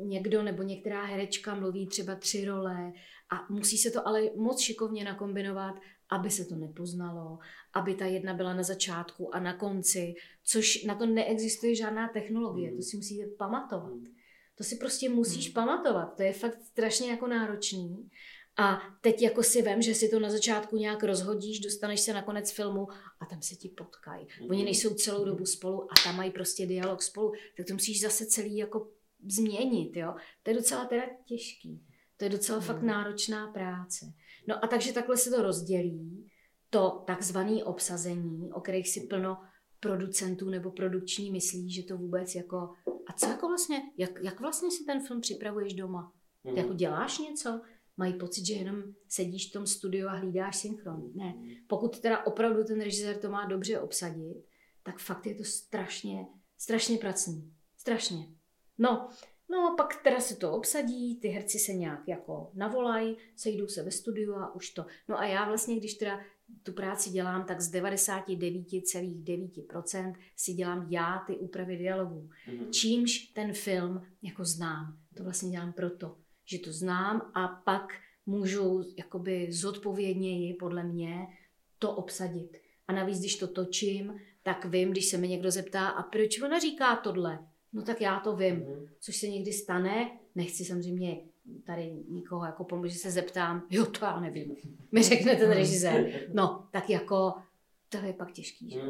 někdo nebo některá herečka mluví třeba tři role a musí se to ale moc šikovně nakombinovat, aby se to nepoznalo, aby ta jedna byla na začátku a na konci, což na to neexistuje žádná technologie, mm. to si musíte pamatovat. To si prostě musíš mm. pamatovat, to je fakt strašně jako náročný. A teď jako si vem, že si to na začátku nějak rozhodíš, dostaneš se na konec filmu a tam se ti potkají. Mm. Oni nejsou celou dobu spolu a tam mají prostě dialog spolu, tak to musíš zase celý jako změnit, jo. To je docela teda těžký, to je docela mm. fakt náročná práce. No a takže takhle se to rozdělí, to takzvané obsazení, o kterých si plno producentů nebo produkční myslí, že to vůbec jako, a co jako vlastně, jak, jak vlastně si ten film připravuješ doma? Ty jako děláš něco? Mají pocit, že jenom sedíš v tom studiu a hlídáš synchron. Ne, pokud teda opravdu ten režisér to má dobře obsadit, tak fakt je to strašně, strašně pracný, strašně. No. No a pak teda se to obsadí, ty herci se nějak jako navolají, sejdou se ve studiu a už to. No a já vlastně, když teda tu práci dělám, tak z devadesát devět celá devět procent si dělám já ty úpravy dialogů. Mm-hmm. Čímž ten film jako znám. To vlastně dělám proto, že to znám a pak můžu jakoby zodpovědněji podle mě to obsadit. A navíc, když to točím, tak vím, když se mi někdo zeptá, a proč ona říká tohle? No tak já to vím, což se někdy stane, nechci samozřejmě tady nikoho jako pomoci, že se zeptám, jo to já nevím, mi řekne ten režisér, no tak jako to je pak těžký, že?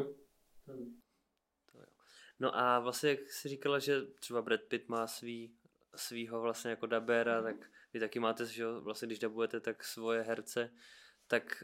No a vlastně jak jsi říkala, že třeba Brad Pitt má svý, svýho vlastně jako dabéra, tak vy taky máte, že vlastně když dabujete tak svoje herce, tak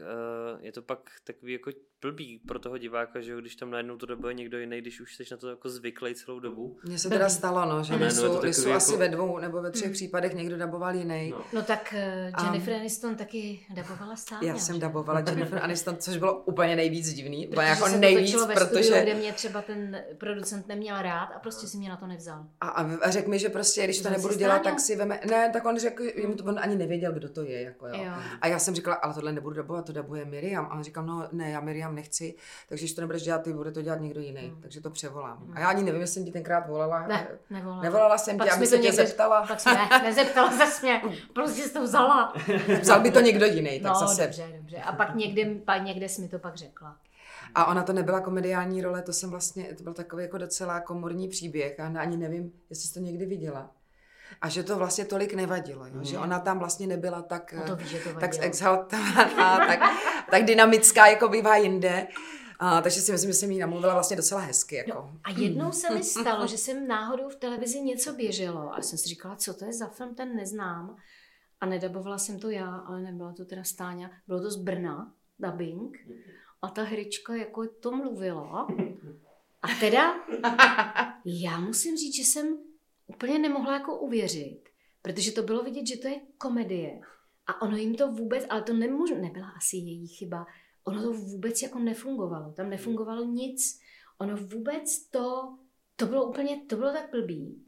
je to pak takový jako blbý pro toho diváka, že jo, když tam najednou to dobuje někdo jiný, když už jsi na to jako zvyklej celou dobu. Mně se teda stalo, no, že jsou, to jsou jako... asi ve dvou nebo ve třech mm. případech někdo daboval jiný. No. no tak uh, Jennifer Aniston taky dabovala stále. Já jsem dabovala Jennifer Aniston, což bylo úplně nejvíc divný. Protože jako se nejvíc, to točilo protože... ve studiu, kde mě třeba ten producent neměl rád a prostě si mě na to nevzal. A, a řekl mi, že prostě, když to nebudu dělat, tak si veme... Ne, tak on řekl, jim to, on ani nevěděl, kdo to je. Jako, jo. Jo. A já jsem říkala, ale tohle nebudu dabovat, to dabuje Miriam. A on říkal, no ne, já Miriam nechci, takže když to nebudeš dělat ty, bude to dělat někdo jiný, hmm. takže to převolám. Hmm. A já ani nevím, jestli jsem ti tenkrát volala. Ne, nevolala. Nevolala jsem pak tě, aby se tě zeptala. Pak jsme, nezeptala zas mě, prostě jsi to vzala. Vzal by to někdo jiný, tak no, zase. No dobře, dobře. A pak někde, pak někde jsi mi to pak řekla. A ona to nebyla komediální role, to jsem vlastně, to byl takový jako docela komorní příběh a ani nevím, jestli jsi to někdy viděla. A že to vlastně tolik nevadilo, jo? Mm. Že ona tam vlastně nebyla tak, no ví, tak exaltovaná, tak, tak dynamická, jako bývá jinde. A, takže si myslím, že jsem jí namluvila vlastně docela hezky. Jako. No, a jednou se mi stalo, že jsem náhodou v televizi něco běželo a jsem si říkala, co to je za film, ten neznám. A nedabovala jsem to já, ale nebyla to teda Stáňa, bylo to z Brna, dabing. A ta herečka jako to mluvila. A teda já musím říct, že jsem úplně nemohla jako uvěřit, protože to bylo vidět, že to je komedie. A ono jim to vůbec, ale to nemůžu, nebyla asi její chyba, ono to vůbec jako nefungovalo, tam nefungovalo nic. Ono vůbec to, to bylo úplně, to bylo tak blbý,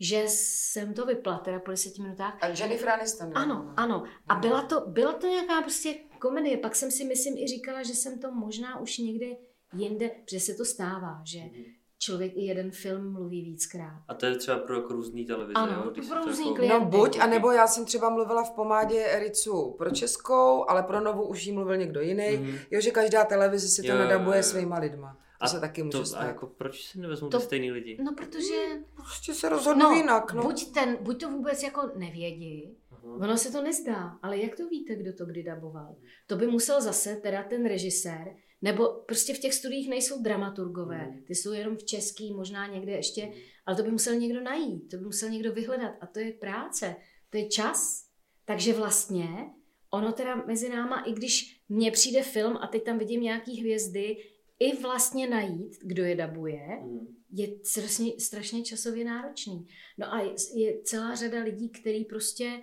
že jsem to vypla teda po deseti minutách. A Jennifer Aniston. Ano, ano. A byla to, byla to nějaká prostě komedie. Pak jsem si myslím i říkala, že jsem to možná už někde jinde, protože se to stává, že... Člověk i jeden film mluví víckrát. A to je třeba pro jako různý televize. Ano, pro různý jako... klienty. No buď, anebo já jsem třeba mluvila v Pomádě Ricu pro českou, ale pro Novou už jí mluvil někdo jiný. Mm-hmm. Jo, že každá televize si to nadabuje svýma lidma. To a se taky může to, stát. A jako proč si nevezmou ty stejný lidi? No protože... Prostě se rozhodnou no, jinak. No. Buď, ten, buď to vůbec jako nevědí, uh-huh. ono se to nezdá, ale jak to víte, kdo to kdy daboval? To by musel zase teda ten režisér Nebo prostě v těch studiích nejsou dramaturgové, ty jsou jenom v český, možná někde ještě, ale to by musel někdo najít, to by musel někdo vyhledat a to je práce, to je čas. Takže vlastně ono teda mezi náma, i když mně přijde film a teď tam vidím nějaký hvězdy, i vlastně najít, kdo je dabuje, je strašně, strašně časově náročný. No a je, je celá řada lidí, který prostě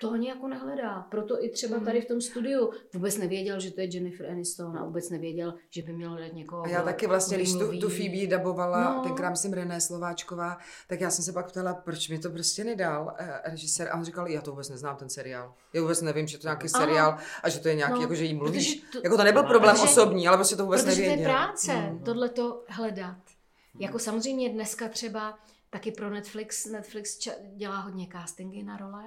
toho nějako nehledá. Proto i třeba tady v tom studiu vůbec nevěděl, že to je Jennifer Aniston a vůbec nevěděl, že by měl hledat někoho. A já taky vlastně, když tu, tu Phoebe dabovala, no. tenkrát myslím René Slováčková, tak já jsem se pak ptala, proč mi to prostě nedal eh, režisér. A on říkal, já to vůbec neznám, ten seriál. Já vůbec nevím, že to je nějaký Aha. seriál a že to je nějaký, no, jako že jí mluvíš. To, jako to nebyl problém protože, osobní, ale prostě to vůbec nevěděl. Protože to je práce, mm. tohle to hledat. Mm. Jako samozřejmě dneska třeba taky pro Netflix. Netflix ča- dělá hodně castingy na role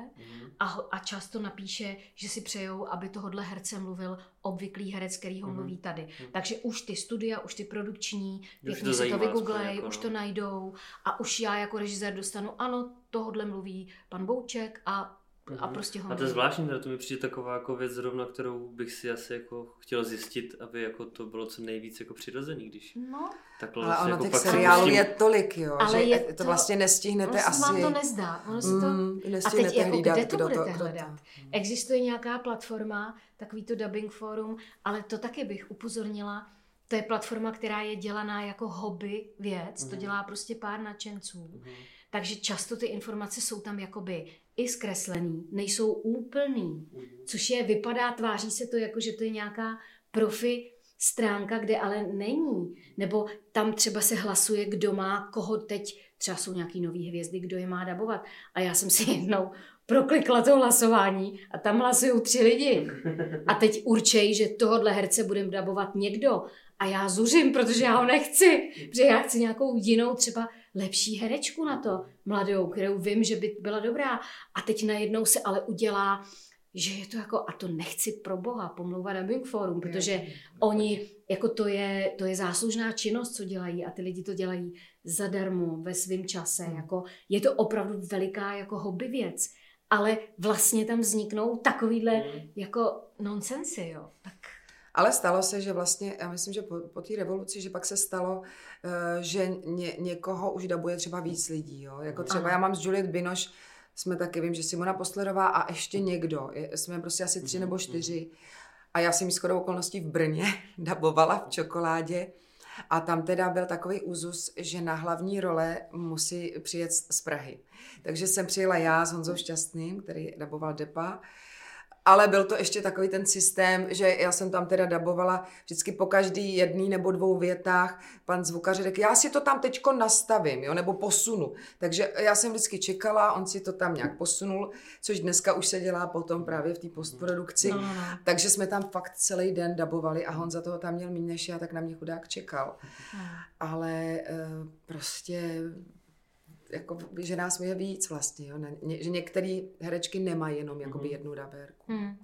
a, ho- a často napíše, že si přejou, aby tohodle herce mluvil obvyklý herec, který ho mluví tady. Mm-hmm. Takže už ty studia, už ty produkční, pěkně si to vygooglej, jako, už to najdou a už já jako režisér dostanu, ano, tohodle mluví pan Bouček a, mm-hmm. a prostě ho. A to je zvláštní, to mi přijde taková jako věc zrovna, kterou bych si asi jako chtěl zjistit, aby jako to bylo co nejvíc jako přirozený, když... No. Takhle ale ono jako těch seriálů je tolik, jo, ale že to, to vlastně nestihnete ono asi. Ono se vám to nezdá. Ono si to... Mm, a teď jako hlídat, kde to budete to, hledat? To. Existuje nějaká platforma, takový to Dabing Forum, ale to taky bych upozornila, to je platforma, která je dělaná jako hobby věc, mm. to dělá prostě pár nadšenců. Mm. Takže často ty informace jsou tam jakoby i zkreslený, nejsou úplný, mm. což je, vypadá, tváří se to jako, že to je nějaká profi stránka, kde ale není. Nebo tam třeba se hlasuje, kdo má koho teď, třeba jsou nějaký nový hvězdy, kdo je má dabovat. A já jsem si jednou proklikla to hlasování a tam hlasují tři lidi. A teď určej, že tohodle herce budem dabovat někdo. A já zuřím, protože já ho nechci. Protože já chci nějakou jinou, třeba lepší herečku na to, mladou, kterou vím, že by byla dobrá. A teď najednou se ale udělá, že je to jako, a to nechci pro boha pomlouvat na Dabing Forum, protože oni, jako to je, to je záslužná činnost, co dělají a ty lidi to dělají zadarmo, ve svém čase, jako je to opravdu veliká jako hobby věc, ale vlastně tam vzniknou takovýhle mm. jako nonsensy, jo, tak. Ale stalo se, že vlastně, já myslím, že po, po té revoluci, že pak se stalo, že ně, někoho už dabuje třeba víc lidí, jo, jako třeba Aha. já mám s Juliet Binoche, jsme taky, vím, že Simona Poslerová a ještě někdo, jsme prostě asi tři nebo čtyři a já jsem ji shodou okolností v Brně dabovala v Čokoládě a tam teda byl takový úzus, že na hlavní role musí přijet z Prahy. Takže jsem přijela já s Honzou Šťastným, který daboval Depa, ale byl to ještě takový ten systém, že já jsem tam teda dabovala vždycky po každý jedný nebo dvou větách. Pan zvukař řekl, já si to tam teďko nastavím, jo, nebo posunu. Takže já jsem vždycky čekala, on si to tam nějak posunul, což dneska už se dělá potom právě v té postprodukci. No. Takže jsme tam fakt celý den dabovali a Honza toho tam měl méně než já, tak na mě chudák čekal. No. Ale prostě... Jako, že nás je víc vlastně, jo? Ně, že některé herečky nemají jenom jakoby jednu dabérku. Mm.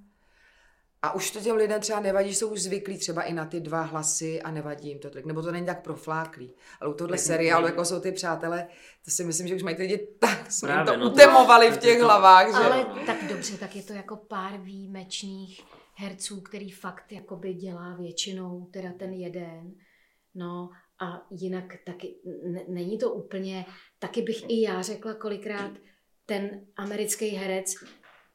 A už to těm lidem třeba nevadí, že jsou už zvyklí třeba i na ty dva hlasy a nevadí jim to tak, nebo to není tak profláklý. Ale u tohle seriálu, jako jsou ty přátelé, to si myslím, že už mají ty lidi tak, jsme to no, utemovali v těch to, hlavách. Že... Ale tak dobře, tak je to jako pár výjimečných herců, který fakt jakoby dělá většinou teda ten jeden, no... A jinak taky, n- není to úplně, taky bych i já řekla kolikrát, ten americký herec,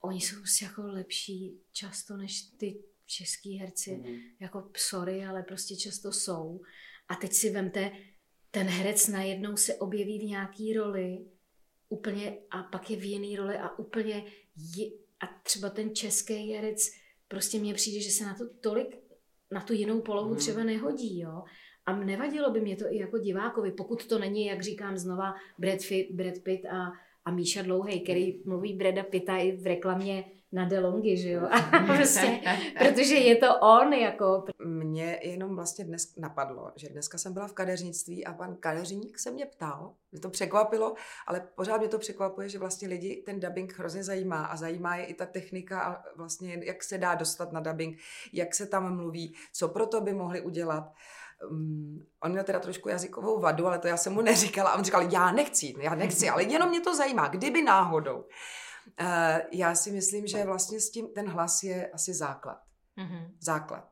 oni jsou si jako lepší často než ty český herci, mm-hmm. jako sorry, ale prostě často jsou. A teď si vemte, ten herec najednou se objeví v nějaký roli úplně a pak je v jiný roli a úplně, je, a třeba ten český herec, prostě mně přijde, že se na to tolik, na tu jinou polohu mm-hmm. třeba nehodí, jo. A nevadilo by mě to i jako divákovi, pokud to není, jak říkám znova, Brad Pitt, Brad Pitt a, a Míša Dlouhý, který mluví Brada Pitta i v reklamě na DeLongy, že jo? Prostě, protože je to on jako... Mně jenom vlastně dnes napadlo, že dneska jsem byla v kadeřnictví a pan kadeřník se mě ptal, mě to překvapilo, ale pořád mě to překvapuje, že vlastně lidi ten dabing hrozně zajímá a zajímá je i ta technika a vlastně jak se dá dostat na dabing, jak se tam mluví, co proto by mohli udělat. Um, on měl teda trošku jazykovou vadu, ale to já jsem mu neříkala. A on říkal, já nechci, já nechci, ale jenom mě to zajímá, kdyby náhodou. Uh, já si myslím, že vlastně s tím ten hlas je asi základ. Mm-hmm. Základ.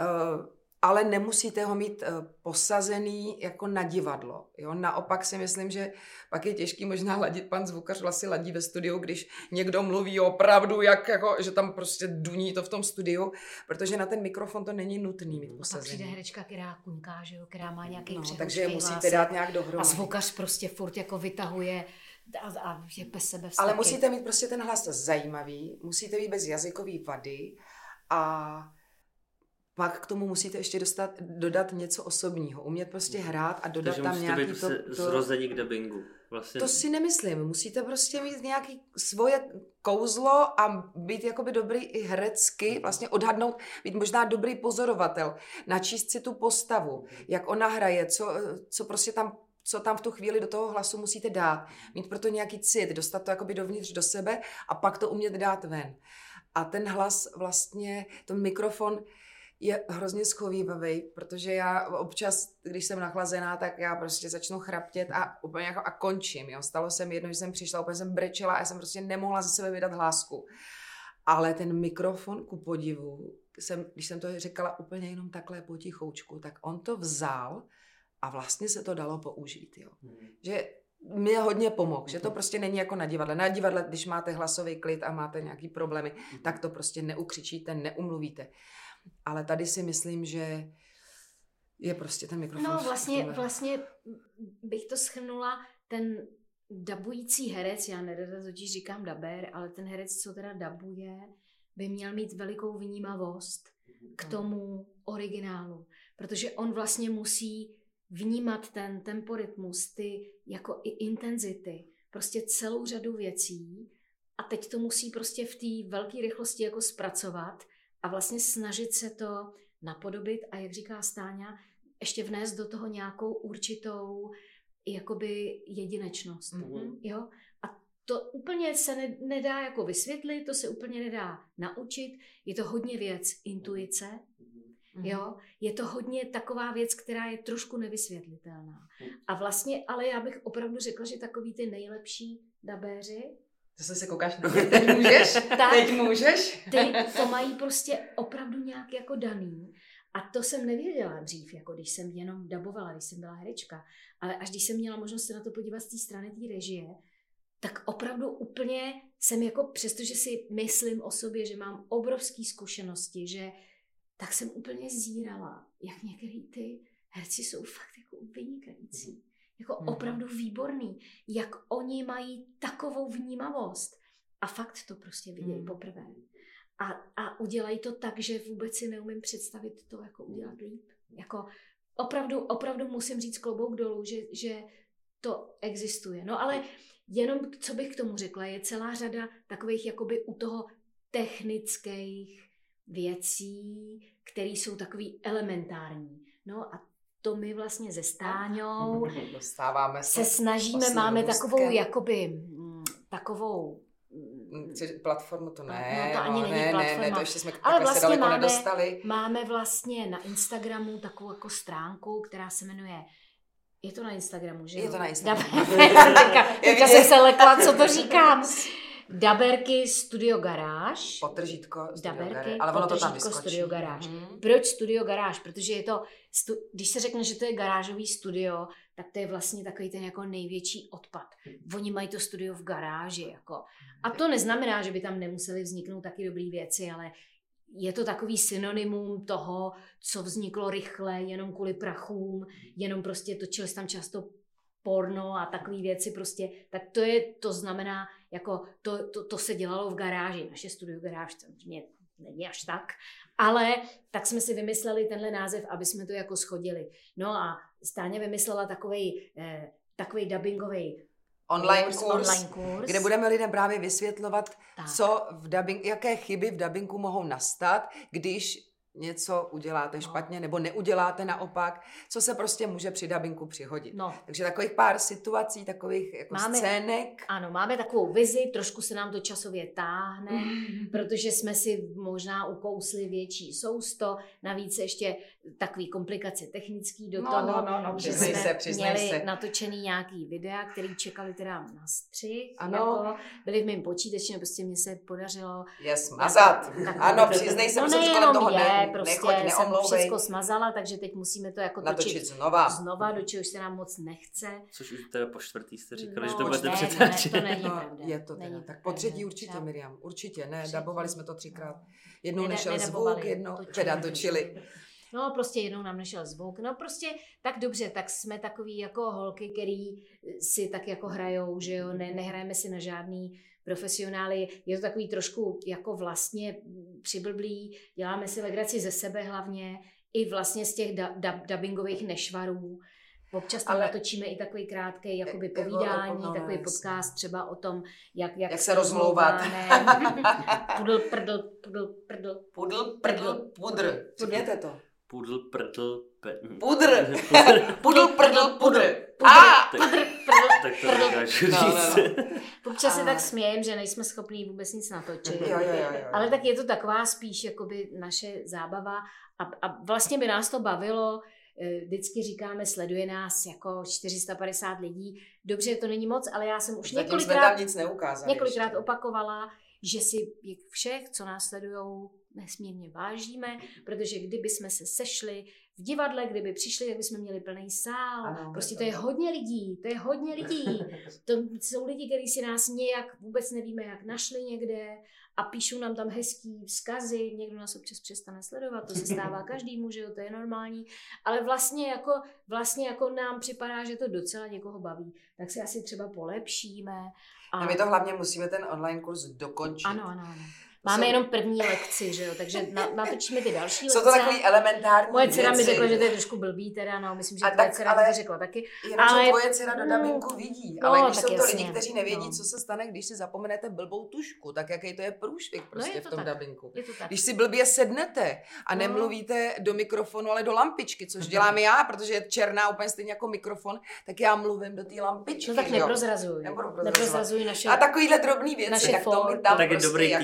Uh, ale nemusíte ho mít posazený jako na divadlo. Jo? Naopak si myslím, že pak je těžký možná ladit, pan zvukař vlastně ladí ve studiu, když někdo mluví opravdu, jak, jako, že tam prostě duní to v tom studiu, protože na ten mikrofon to není nutný mít posazený. A pak přijde herečka, která kunká, že jo, která má nějaký no, přerušky. Takže musíte dát nějak dohromady. A zvukař prostě furt jako vytahuje a, a je bez sebe vztaky. Ale musíte mít prostě ten hlas zajímavý, musíte být bez jazykové vady a pak k tomu musíte ještě dostat, dodat něco osobního, umět prostě hrát a dodat takže tam nějaký to... to zrození k dabingu. Vlastně. To si nemyslím, musíte prostě mít nějaký svoje kouzlo a být jakoby dobrý i herecky, vlastně odhadnout, být možná dobrý pozorovatel, načíst si tu postavu, jak ona hraje, co, co prostě tam... co tam v tu chvíli do toho hlasu musíte dát. Mít proto nějaký cit, dostat to jakoby dovnitř do sebe a pak to umět dát ven. A ten hlas vlastně, ten mikrofon je hrozně schovývavý, protože já občas, když jsem nachlazená, tak já prostě začnu chraptět a úplně jako a končím. Jo. Stalo se mi jedno, že jsem přišla, úplně jsem brečela a já jsem prostě nemohla ze sebe vydat hlásku. Ale ten mikrofon, ku podivu, jsem, když jsem to říkala úplně jenom takhle potichoučku, tak on to vzal a vlastně se to dalo použít, jo. Hmm. Že mi hodně pomohl, že to prostě není jako na divadle. Na divadle, když máte hlasový klid a máte nějaký problémy, hmm. tak to prostě neukřičíte, neumluvíte. Ale tady si myslím, že je prostě ten mikrofon. No vlastně, vlastně bych to shrnula, ten dabující herec, já nerada totiž říkám dabér, ale ten herec, co teda dabuje, by měl mít velikou vnímavost k tomu originálu. Protože on vlastně musí vnímat ten temporytmus, ty jako i intenzity, prostě celou řadu věcí a teď to musí prostě v té velké rychlosti jako zpracovat a vlastně snažit se to napodobit a jak říká Stáňa, ještě vnést do toho nějakou určitou jakoby jedinečnost. Mm-hmm. Jo? A to úplně se ne, nedá jako vysvětlit, to se úplně nedá naučit, je to hodně věc intuice. Jo? Je to hodně taková věc, která je trošku nevysvětlitelná. A vlastně, ale já bych opravdu řekla, že takový ty nejlepší dabéři... To se koukáš na mě, teď můžeš, tak, teď můžeš. Ty to mají prostě opravdu nějak jako daný. A to jsem nevěděla dřív, jako když jsem jenom dabovala, když jsem byla herečka. Ale až když jsem měla možnost se na to podívat z té strany té režie, tak opravdu úplně jsem jako, přestože si myslím o sobě, že mám obrovské zkušenosti, že... tak jsem úplně zírala, jak některý ty herci jsou fakt jako vynikající. Jako opravdu výborný. Jak oni mají takovou vnímavost. A fakt to prostě vidějí poprvé. A, a udělají to tak, že vůbec si neumím představit to, jako udělat líp. Jako opravdu, opravdu musím říct klobouk dolů, že, že to existuje. No ale jenom, co bych k tomu řekla, je celá řada takových jakoby u toho technických věcí, které jsou takový elementární. No a to my vlastně se Stáňou dostáváme se snažíme, máme takovou lůstkem. Jakoby takovou platformu, to ne, no, to ani no, není ne, platforma. Ne, ne, to ještě jsme takhle vlastně se daleko máme, nedostali. Máme vlastně na Instagramu takovou jako stránku, která se jmenuje je to na Instagramu, že? Je to na Instagramu. Teďka jsem se lekla, co to říkám. Daberky Studio Garáž. Potržítko Studio Daberky, ale ono to tam vyskočí. Hmm. Proč Studio Garáž? Protože je to, stu, když se řekne, že to je garážový studio, tak to je vlastně takový ten jako největší odpad. Oni mají to studio v garáži. Jako. A to neznamená, že by tam nemusely vzniknout taky dobrý věci, ale je to takový synonymum toho, co vzniklo rychle, jenom kvůli prachům, jenom prostě točili tam často porno a takové věci prostě, tak to je, to znamená, jako to, to, to se dělalo v garáži, naše studio garáž, samozřejmě není až tak, ale tak jsme si vymysleli tenhle název, aby jsme to jako schodili. No a Stáňa vymyslela takovej, eh, takovej dabingovej online kurz, kurz, online kurz, kde budeme lidem právě vysvětlovat, tak. co v dabing, jaké chyby v dabingu mohou nastat, když něco uděláte no. špatně, nebo neuděláte naopak, co se prostě může při dabingu přihodit. No. Takže takových pár situací, takových jako máme, scének. Ano, máme takovou vizi, trošku se nám to časově táhne, mm. protože jsme si možná ukousli větší sousto, navíc ještě takový komplikace technické do no, toho, no, no, no, že jsme se, měli se. natočený nějaký videa, který čekali teda na střih, jako, byli v mém počítači, prostě mně se podařilo yes, smazat. Tak, tak, ano, tak, přiznej tak, se, no, jsem škola toho je, ne, prostě nechoď, neomlouvej. Jsem všechno smazala, takže teď musíme to jako natočit točit znova, znova do čeho už se nám moc nechce. Což už teda po čtvrtý jste říkali, no, že to budete přetáčet. Ne, to není pravda. Je to teda, tak po třetí určitě, Miriam, určitě ne, dabovali jsme to třikrát. Jednou nešel zvuk, jednou teda točili. No prostě jednou nám nešel zvuk, no prostě tak dobře, tak jsme takový jako holky, který si tak jako hrajou, že jo, ne, nehrajeme si na žádný profesionály, je to takový trošku jako vlastně přiblblý, děláme si legraci ze sebe hlavně, i vlastně z těch da, da, dabingových nešvarů. Občas tam ale natočíme i takový krátký jakoby povídání, no, takový podcast třeba o tom, jak, jak, jak se rozmlouvat. Pudl, prdl, pudl, prdl. Pudl, prdl, pudr. Přijměte to. Pudl, prdl, pudr. Pudr, pudl, prdl, pudr. A! Pudr, prdl, tak to nekážu říct. Občas se tak smějím, že nejsme schopní vůbec nic natočit. Ale tak je to taková spíš jakoby naše zábava a, a vlastně by nás to bavilo. Vždycky říkáme, sleduje nás jako čtyři sta padesát lidí. Dobře, to není moc, ale já jsem už Zatím několikrát, nic několikrát opakovala, že si všech, co nás sledujou, nesmírně vážíme, protože kdyby jsme se sešli v divadle, kdyby přišli, tak bychom měli plný sál. Ano, prostě to je hodně lidí, to je hodně lidí. To jsou lidi, kteří si nás nějak vůbec nevíme, jak našli někde a píšou nám tam hezký vzkazy, někdo nás občas přestane sledovat, to se stává každému, že jo, to je normální, ale vlastně jako, vlastně jako nám připadá, že to docela někoho baví, tak se asi třeba polepšíme. A no my to hlavně musíme ten online kurz dokončit. Ano, ano, ano. Máme jsou... jenom první lekci, že jo, takže natočíme ty další lekce. Jsou to takový elementární Moje dcera věci. Mi řekla, že to je trošku blbý teda, no, myslím, že a tvoje tak, dcera to řekla taky. Jenom, ale... že tvoje dcera do dabingu vidí, no, ale když jsou to jasně. lidi, kteří nevědí, no. co se stane, když si zapomenete blbou tušku, tak jaký to je průšvih prostě no je to v tom dabingu. To když si blbě sednete a nemluvíte do mikrofonu, ale do lampičky, což dělám já, protože je černá úplně stejně jako mikrofon, tak já mluvím do té lampičky. No tak neprozrazuj. Neprozrazuj naše A takovýhle drobný věci, tak to mi tam prostě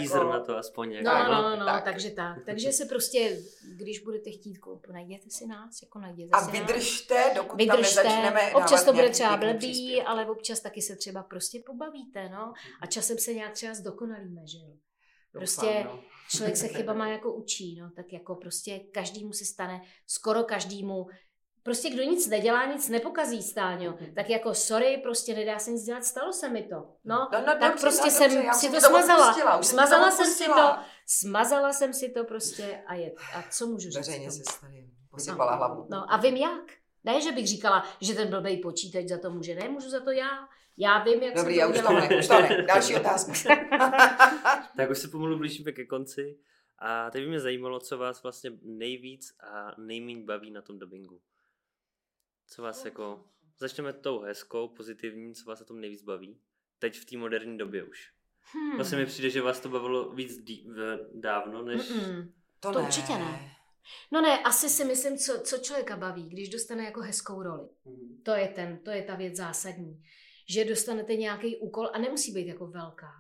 na to aspoň jak. No, no, no, no tak. takže tak. Takže se prostě, když budete chtít koupit, najděte si nás, jako najděte a si vydržte, nás. dokud vydržte. tam nezačneme. Občas to bude třeba blbý, ale občas taky se třeba prostě pobavíte, no. A časem se nějak třeba zdokonalíme, že jo. Prostě no. člověk se chybama jako učí, no. Tak jako prostě každému se stane, skoro každému. Prostě kdo nic nedělá, nic nepokazí, Stáňo. Tak jako sorry, prostě nedá se nic dělat, stalo se mi to. No, no, no tak dobře, prostě no, jsem dobře, si to smazala. Odpustila, smazala jsem si to, smazala jsem si to prostě a je, a co můžu říct? Veřejně se stavím, posypala no, hlavu. No a vím jak. Ne, že bych říkala, že ten blbej počítač za to může, ne, můžu za to já. Já vím, jak Dobrý, já už to ne, už to ne. Další otázka. Tak už se pomalu blížíme ke konci a teď by mě zajímalo, co vás vlastně nejvíc a nejméně baví na tom dabingu. Co vás jako, začneme tou hezkou, pozitivní, co vás na tom nejvíc baví? Teď v té moderní době už. Hmm. Vlastně mi přijde, že vás to bavilo víc dí, dávno, než... Mm-mm. To, to ne. určitě ne. No ne, asi si myslím, co, co člověka baví, když dostane jako hezkou roli. Hmm. To je ten, to je ta věc zásadní. Že dostanete nějaký úkol a nemusí být jako velká,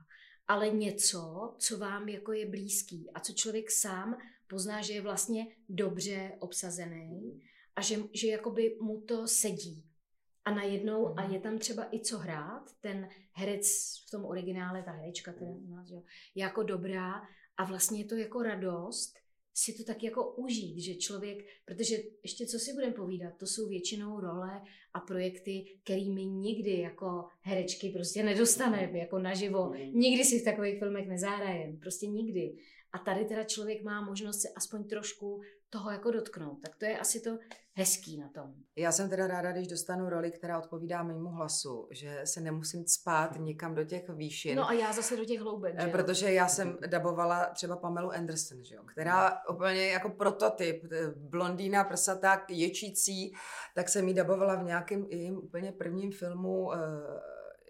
ale něco, co vám jako je blízký a co člověk sám pozná, že je vlastně dobře obsazený, a že, že jakoby mu to sedí. A najednou, mm. a je tam třeba i co hrát, ten herec v tom originále, ta herečka, teda u nás, jo, je jako dobrá a vlastně je to jako radost si to tak jako užít, že člověk, protože ještě co si budeme povídat, to jsou většinou role a projekty, kterými nikdy jako herečky prostě nedostaneme, jako naživo. Nikdy si v takových filmech nezahrajem, prostě nikdy. A tady teda člověk má možnost se aspoň trošku toho jako dotknout. Tak to je asi to hezký na tom. Já jsem teda ráda, když dostanu roli, která odpovídá mému hlasu, že se nemusím cpát někam do těch výšin. No a já zase do těch hloubek, že? Protože já jsem dabovala třeba Pamelu Anderson, že jo, která úplně jako prototyp, blondýna, prsatá, ječící, tak jsem ji dabovala v nějakém jejím úplně prvním filmu,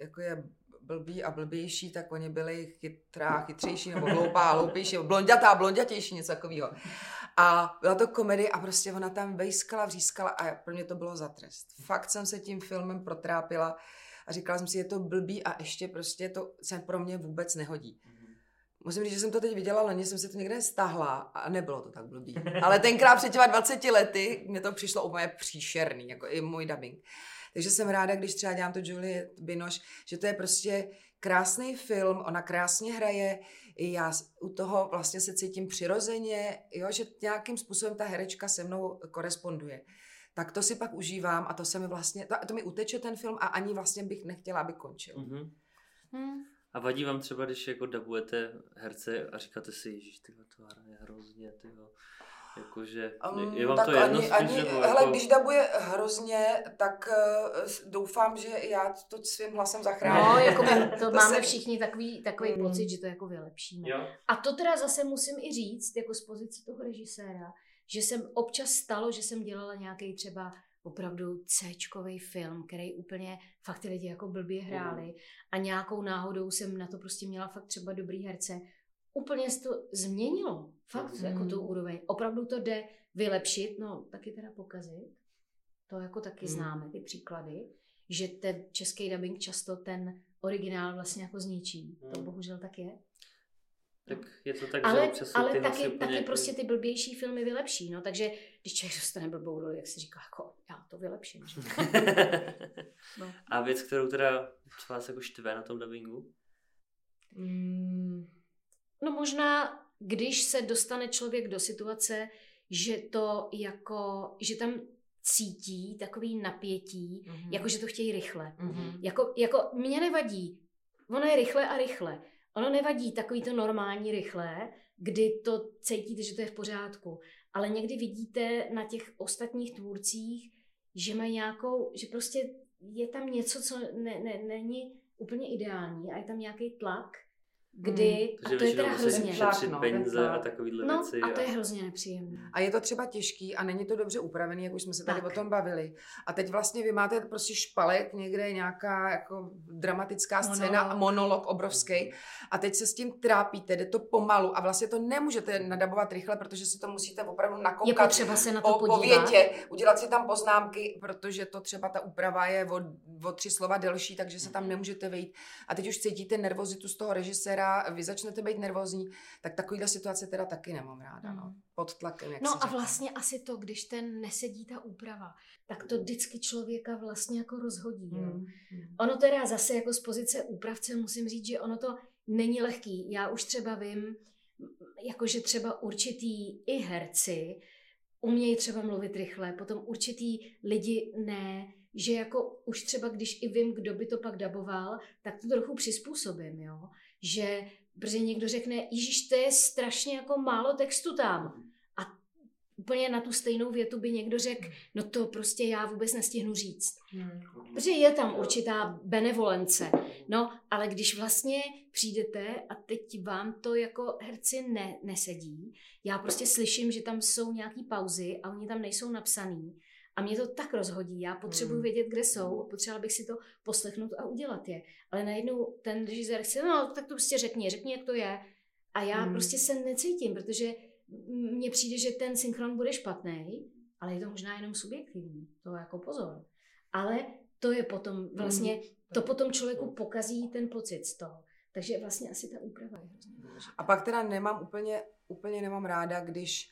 jako je blbý a blbější, tak oni byli chytrá, chytřejší, nebo hloupá, hloupější, blondětá, blondětější, něco takového. A byla to komedie a prostě ona tam vejskala, vřískala a pro mě to bylo za trest. Fakt jsem se tím filmem protrápila a říkala jsem si, je to blbý a ještě prostě to se pro mě vůbec nehodí. Musím říct, že jsem to teď viděla, loni jsem si to někde stáhla a nebylo to tak blbý. Ale tenkrát před těma dvaceti lety mě to přišlo úplně příšerný, jako i můj dubbing. Takže jsem ráda, když třeba dělám to Juliet Binoche, že to je prostě krásný film, ona krásně hraje, já u toho vlastně se cítím přirozeně, jo, že nějakým způsobem ta herečka se mnou koresponduje. Tak to si pak užívám a to se mi vlastně, to, to mi uteče ten film a ani vlastně bych nechtěla, aby končil. Mm-hmm. Hmm. A vadí vám třeba, když jako dabujete herce a říkáte si, ježiš, tyhle to hraje hrozně, tyhle, jakože, um, je vám to jedno spíš? Hele, jako... když dabuje hrozně, tak uh, doufám, že já to svým hlasem zachráním. No, jako to, to máme se... všichni takový, takový mm. pocit, že to jako vylepšíme. Jo. A to teda zase musím i říct, jako z pozice toho režiséra, že jsem občas stalo, že jsem dělala nějaký třeba opravdu C-čkovej film, který úplně fakt ty lidi jako blbě hráli a nějakou náhodou jsem na to prostě měla fakt třeba dobrý herce. Úplně se to změnilo, fakt mm. jako tu úroveň. Opravdu to jde vylepšit, no taky teda pokazit, to jako taky mm. známe ty příklady, že ten český dubbing často ten originál vlastně jako zničí, mm. to bohužel tak je. Tak je to tak, ale, že ale ty taky, taky nějaký... prostě ty blbější filmy vylepší, no, takže když člověk dostane blbou roli, jak si říká, jako já to vylepším. No. A věc, kterou teda vás jako štve na tom dabingu? Mm, no možná, když se dostane člověk do situace, že to jako, že tam cítí takový napětí, mm-hmm. jako že to chtějí rychle. Mm-hmm. Jako, jako mě nevadí, ono je rychle a rychle. Ono nevadí takový to normální rychlé, kdy to cítíte, že to je v pořádku. Ale někdy vidíte na těch ostatních tvůrcích, že mají nějakou, že prostě je tam něco, co ne, ne, není úplně ideální a je tam nějaký tlak, kdy, hmm. a to je teda hrozně. Šetřit peníze a takovýhle no, věci. A to je hrozně nepříjemné. A je to třeba těžký a není to dobře upravený, jak už jsme se tady tak. o tom bavili. A teď vlastně vy máte prostě špalek, někde nějaká jako dramatická scéna, monolog, monolog obrovský. A teď se s tím trápíte, jde to pomalu a vlastně to nemůžete nadabovat rychle, protože si to musíte opravdu nakoukat. Je potřeba se na to podívat. Po větě, udělat si tam poznámky, protože to třeba ta úprava je o, o tři slova delší, takže se tam nemůžete vejít. A teď už cítíte nervozitu z toho režiséra. A vy začnete být nervózní, tak takovýhle situace teda taky nemám ráda, no. Pod tlakem, jak No a vlastně asi to, když ten nesedí ta úprava, tak to vždycky člověka vlastně jako rozhodí. Mm. No. Ono teda zase jako z pozice úpravce musím říct, že ono to není lehký. Já už třeba vím, jakože třeba určitý i herci umějí třeba mluvit rychle, potom určitý lidi ne, že jako už třeba když i vím, kdo by to pak daboval, tak to trochu přizpůsobím, jo. Že protože někdo řekne, ježiš, to je strašně jako málo textu tam. A úplně na tu stejnou větu by někdo řekl, no to prostě já vůbec nestihnu říct. Hmm. Protože je tam určitá benevolence. No, ale když vlastně přijdete a teď vám to jako herci ne, nesedí, já prostě slyším, že tam jsou nějaký pauzy a oni tam nejsou napsaný. A mě to tak rozhodí, já potřebuji vědět, kde jsou, potřebovala bych si to poslechnout a udělat je. Ale najednou ten režisér chce, no tak to prostě řekni, řekni, jak to je. A já hmm. prostě se necítím, protože mně přijde, že ten synchron bude špatný, ale je to možná jenom subjektivní, to jako pozor. Ale to je potom vlastně, to potom člověku pokazí ten pocit z toho. Takže vlastně asi ta úprava je hrozně důležitá. A pak teda nemám úplně, úplně nemám ráda, když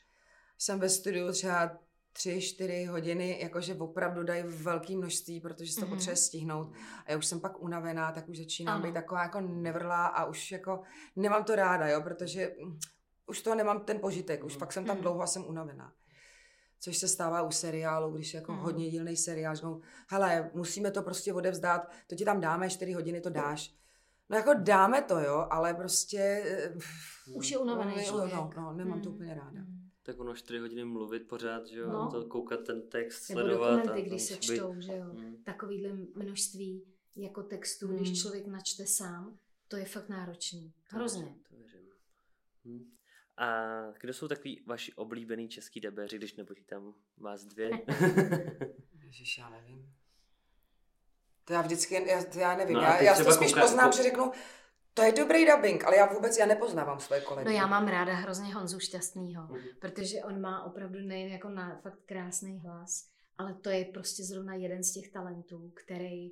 jsem ve studiu třeba tři, čtyři hodiny, jakože opravdu dají velké množství, protože se to mm-hmm. potřebuje stihnout. A já už jsem pak unavená, tak už začínám ano. být taková jako nevrlá a už jako nemám to ráda, jo, protože už toho nemám ten požitek, už mm. pak jsem tam mm. dlouho a jsem unavená. Což se stává u seriálu, když je jako mm. hodně dílnej seriál, říkám, hele, musíme to prostě odevzdát, to ti tam dáme, čtyři hodiny to dáš. No jako dáme to, jo, ale prostě... Už je unavený člověk. No, no, nemám mm. to úplně ráda. Tak ono čtyři hodiny mluvit pořád, že jo, no. to koukat ten text, nebo sledovat. Nebo dokumenty, když se čtou, že jo, mm. takovýhle množství jako textů, mm. když člověk načte sám, to je fakt náročný, hrozně. To věřím. Hm. A kdo jsou takový vaši oblíbený český dabéři, když nepočítám vás dvě? Ježiš, já nevím. To já vždycky, já, já nevím, no já, já se spíš kouká, poznám, kouká. že řeknu... To je dobrý dabing, ale já vůbec já nepoznávám svoje kolegy. No já mám ráda hrozně Honzu Šťastnýho, mm. protože on má opravdu nejen jako na fakt krásný hlas, ale to je prostě zrovna jeden z těch talentů, který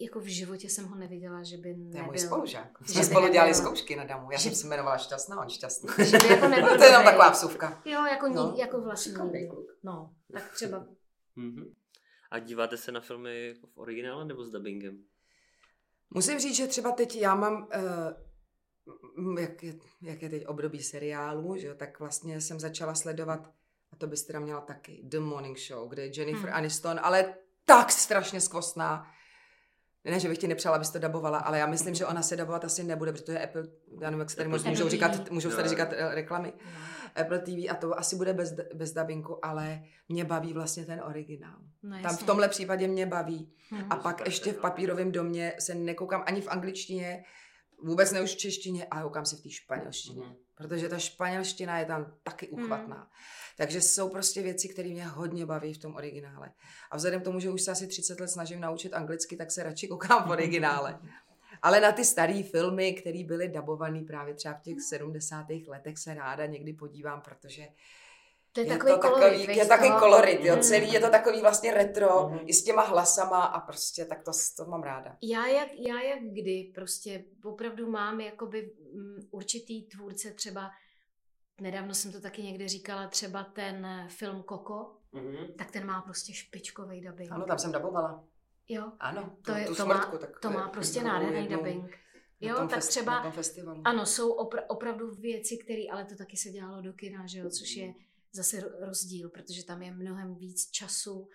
jako v životě jsem ho neviděla, že by nebyl... To je můj spolužák. Jsme spolu nebyl, dělali zkoušky na DAMU. Já že... jsem se jmenovala Šťastná, on Šťastný. Že by jako nebyl... No, to je jenom taková vsuvka. Jo, jako, no. jako vlastně... No, tak třeba. Mm-hmm. A díváte se na filmy jako v originále nebo s dabingem? Musím říct, že třeba teď já mám... Uh, jak, je, jak je teď období seriálu, že jo, tak vlastně jsem začala sledovat, a to byste tam měla taky, The Morning Show, kde je Jennifer hmm. Aniston, ale tak strašně skvostná. Ne, že bych ti nepřála, abys to dabovala, ale já myslím, že ona se dabovat asi nebude, protože Apple, já nevím, jak se tady můžou říkat, můžou tady říkat reklamy, Apple T V, a to asi bude bez, bez dabinku, ale mě baví vlastně ten originál. No, tam v tomhle případě mě baví. Hmm. A pak ještě v Papírovém domě se nekoukám ani v angličtině, vůbec ne už v češtině, ale koukám se v té španělštině, hmm. protože ta španělština je tam taky uchvatná. Hmm. Takže jsou prostě věci, které mě hodně baví v tom originále. A vzhledem k tomu, že už se asi třicet let snažím naučit anglicky, tak se radši koukám v originále. Ale na ty staré filmy, které byly dabované právě třeba v těch sedmdesátých letech, se ráda někdy podívám, protože to je, je takový to kolorit, takový, je takový kolorit jo, celý je to takový vlastně retro, mm. i s těma hlasama a prostě tak to, to mám ráda. Já jak, já jak kdy prostě opravdu mám jakoby určitý tvůrce třeba. Nedávno jsem to taky někde říkala, třeba ten film Coco, mm-hmm. tak ten má prostě špičkovej dabing. Ano, tam jsem dabovala. Jo. Ano, to, to, je, to, smrtku, má, tak, to má prostě nádherný dabing. Jo, tak festi- třeba, ano, jsou opra- opravdu věci, které, ale to taky se dělalo do kina, že jo, což je zase rozdíl, protože tam je mnohem víc času,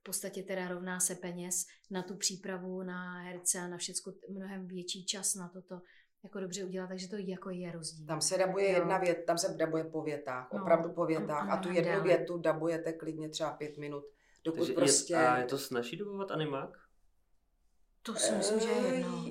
v podstatě teda rovná se peněz na tu přípravu, na herce a na všecko, mnohem větší čas na toto. Jako dobře udělat, takže to jako je rozdíl. Tam se dabuje jo. jedna věta, tam se dabuje po větách, no. opravdu po větách. Ano, a tu jednu dále. větu dabujete klidně třeba pět minut, dokud takže prostě... Je, a je to snaží dabovat animák? To si myslím, že je jedno.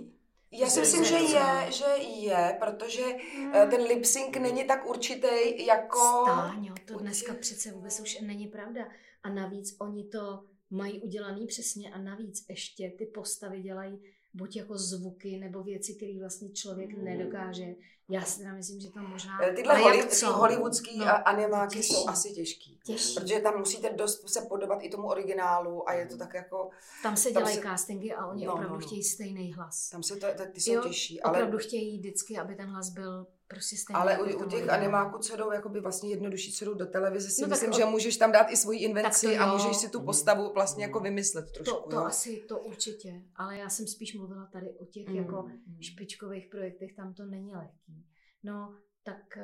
Já si myslím, že je, že je, protože hmm. ten lip-sync není tak určitý jako... Stáňo, to dneska přece vůbec už není pravda. A navíc oni to mají udělaný přesně a navíc ještě ty postavy dělají buď jako zvuky, nebo věci, které vlastně člověk hmm. nedokáže. Já si myslím, že to možná... Tyhle holi- hollywoodský no. animáky těžký. Jsou asi těžký. těžký. Protože tam musíte dost se podobat i tomu originálu a je to tak jako... Tam se dělají tam se... castingy a oni no, opravdu no. chtějí stejný hlas. Tam se to, ty jsou jo, těžší. Ale... Opravdu chtějí vždycky, aby ten hlas byl prostě stejný. Ale u, u těch animáků, co jdou jakoby vlastně jednodušší, co jdou do televize, si no, myslím, od... že můžeš tam dát i svoji invenci a můžeš si tu postavu vlastně jako vymyslet trošku. To, to asi, to určitě. Ale já jsem spíš mluvila tady o těch mm. jako špičkových projektech, tam to není lehký. No, tak...